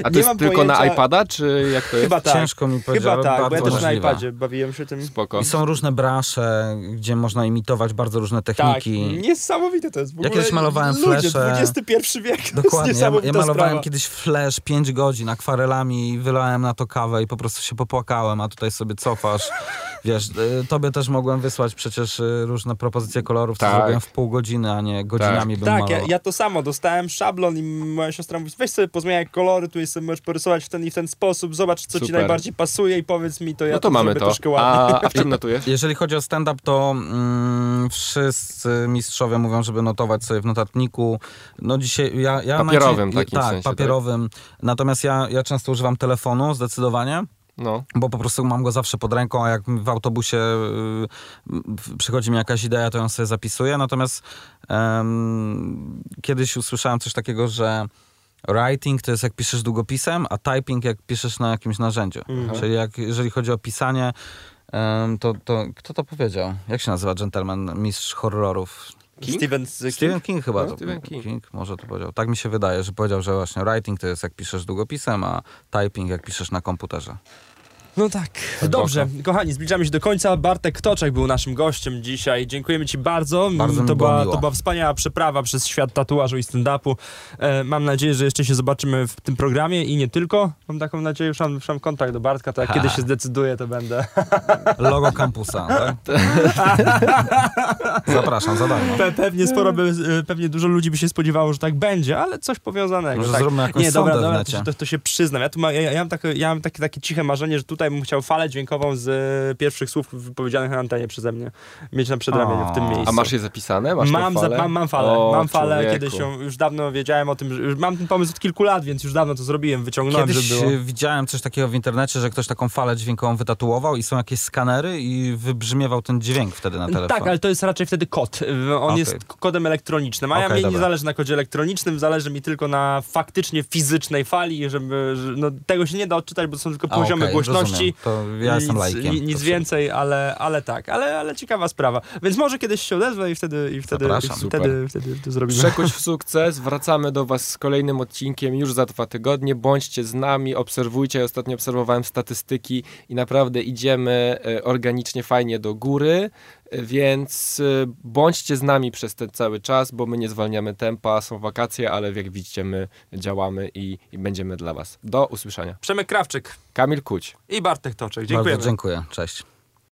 A to jest tylko na iPada, czy jak to jest? Chyba tak. Ciężko mi powiedzieć. Chyba tak, bo ja też na iPadzie bawiłem się tym. Spoko. I są różne brasze, gdzie można imitować bardzo różne techniki. Tak, niesamowite to jest. W ogóle ja kiedyś malowałem flesze. XXI wiek. Dokładnie. Ja malowałem kiedyś flash 5 godzin akwarelami i wylałem na to kawę i po prostu się popłakałem, a tutaj sobie cofasz. Wiesz, tobie też mogłem wysłać przecież różne propozycje kolorów, co zrobiłem w pół godziny, a nie godzinami bym malował. Ja to samo, dostałem szablon i moja siostra mówi, weź sobie pozmieniaj kolory, tu sobie możesz porysować w ten i w ten sposób, zobacz, co ci najbardziej pasuje i powiedz mi, to ja to mamy to. A w czym notujesz? Jeżeli chodzi o stand-up, to wszyscy mistrzowie mówią, żeby notować sobie w notatniku. No dzisiaj ja papierowym takim sensie. Papierowym. Tak? Natomiast ja często używam telefonu, zdecydowanie. No. Bo po prostu mam go zawsze pod ręką, a jak w autobusie przychodzi mi jakaś idea, to ją sobie zapisuję. Natomiast kiedyś usłyszałem coś takiego, że writing to jest jak piszesz długopisem, a typing jak piszesz na jakimś narzędziu. Mhm. Czyli jeżeli chodzi o pisanie, to kto to powiedział? Jak się nazywa gentleman, mistrz horrorów? King? Stephen King chyba. No, Stephen King może to powiedział. Tak mi się wydaje, że powiedział, że właśnie writing to jest jak piszesz długopisem, a typing jak piszesz na komputerze. No tak. Dobrze, kochani, zbliżamy się do końca. Bartek Toczek był naszym gościem dzisiaj. Dziękujemy ci bardzo. To była wspaniała przeprawa przez świat tatuażu i stand-upu. Mam nadzieję, że jeszcze się zobaczymy w tym programie i nie tylko. Mam taką nadzieję, już mam kontakt do Bartka, to jak kiedyś się zdecyduję, to będę... Logo kampusa, tak? Zapraszam, za darmo. Pewnie dużo ludzi by się spodziewało, że tak będzie, ale coś powiązanego. Może tak. Zróbmy jakąś sondę w necie. To się przyznam. Ja mam takie ciche marzenie, że tutaj bym chciał falę dźwiękową z pierwszych słów wypowiedzianych na antenie przeze mnie mieć na przedramieniu w tym miejscu. A masz je zapisane? Mam falę. Kiedyś już dawno wiedziałem o tym, że mam ten pomysł od kilku lat, więc już dawno to zrobiłem, wyciągnąłem, kiedyś żeby było. Widziałem coś takiego w internecie, że ktoś taką falę dźwiękową wytatuował i są jakieś skanery i wybrzmiewał ten dźwięk wtedy na telefon. Tak, ale to jest raczej wtedy kod. On jest kodem elektronicznym, a ja mi nie zależy na kodzie elektronicznym, zależy mi tylko na faktycznie fizycznej fali, żeby tego się nie da odczytać, bo to są tylko poziomy głośności. To ja jestem laikiem. Nic więcej, ale tak. Ale ciekawa sprawa. Więc może kiedyś się odezwę i wtedy to zrobimy. Przekuć w sukces. Wracamy do was z kolejnym odcinkiem już za 2 tygodnie. Bądźcie z nami, obserwujcie. Ostatnio obserwowałem statystyki i naprawdę idziemy organicznie, fajnie do góry. Więc bądźcie z nami przez ten cały czas, bo my nie zwalniamy tempa, są wakacje, ale jak widzicie, my działamy i będziemy dla was. Do usłyszenia. Przemek Krawczyk, Kamil Kuć i Bartek Toczek. Dziękujemy. Bardzo dziękuję, cześć.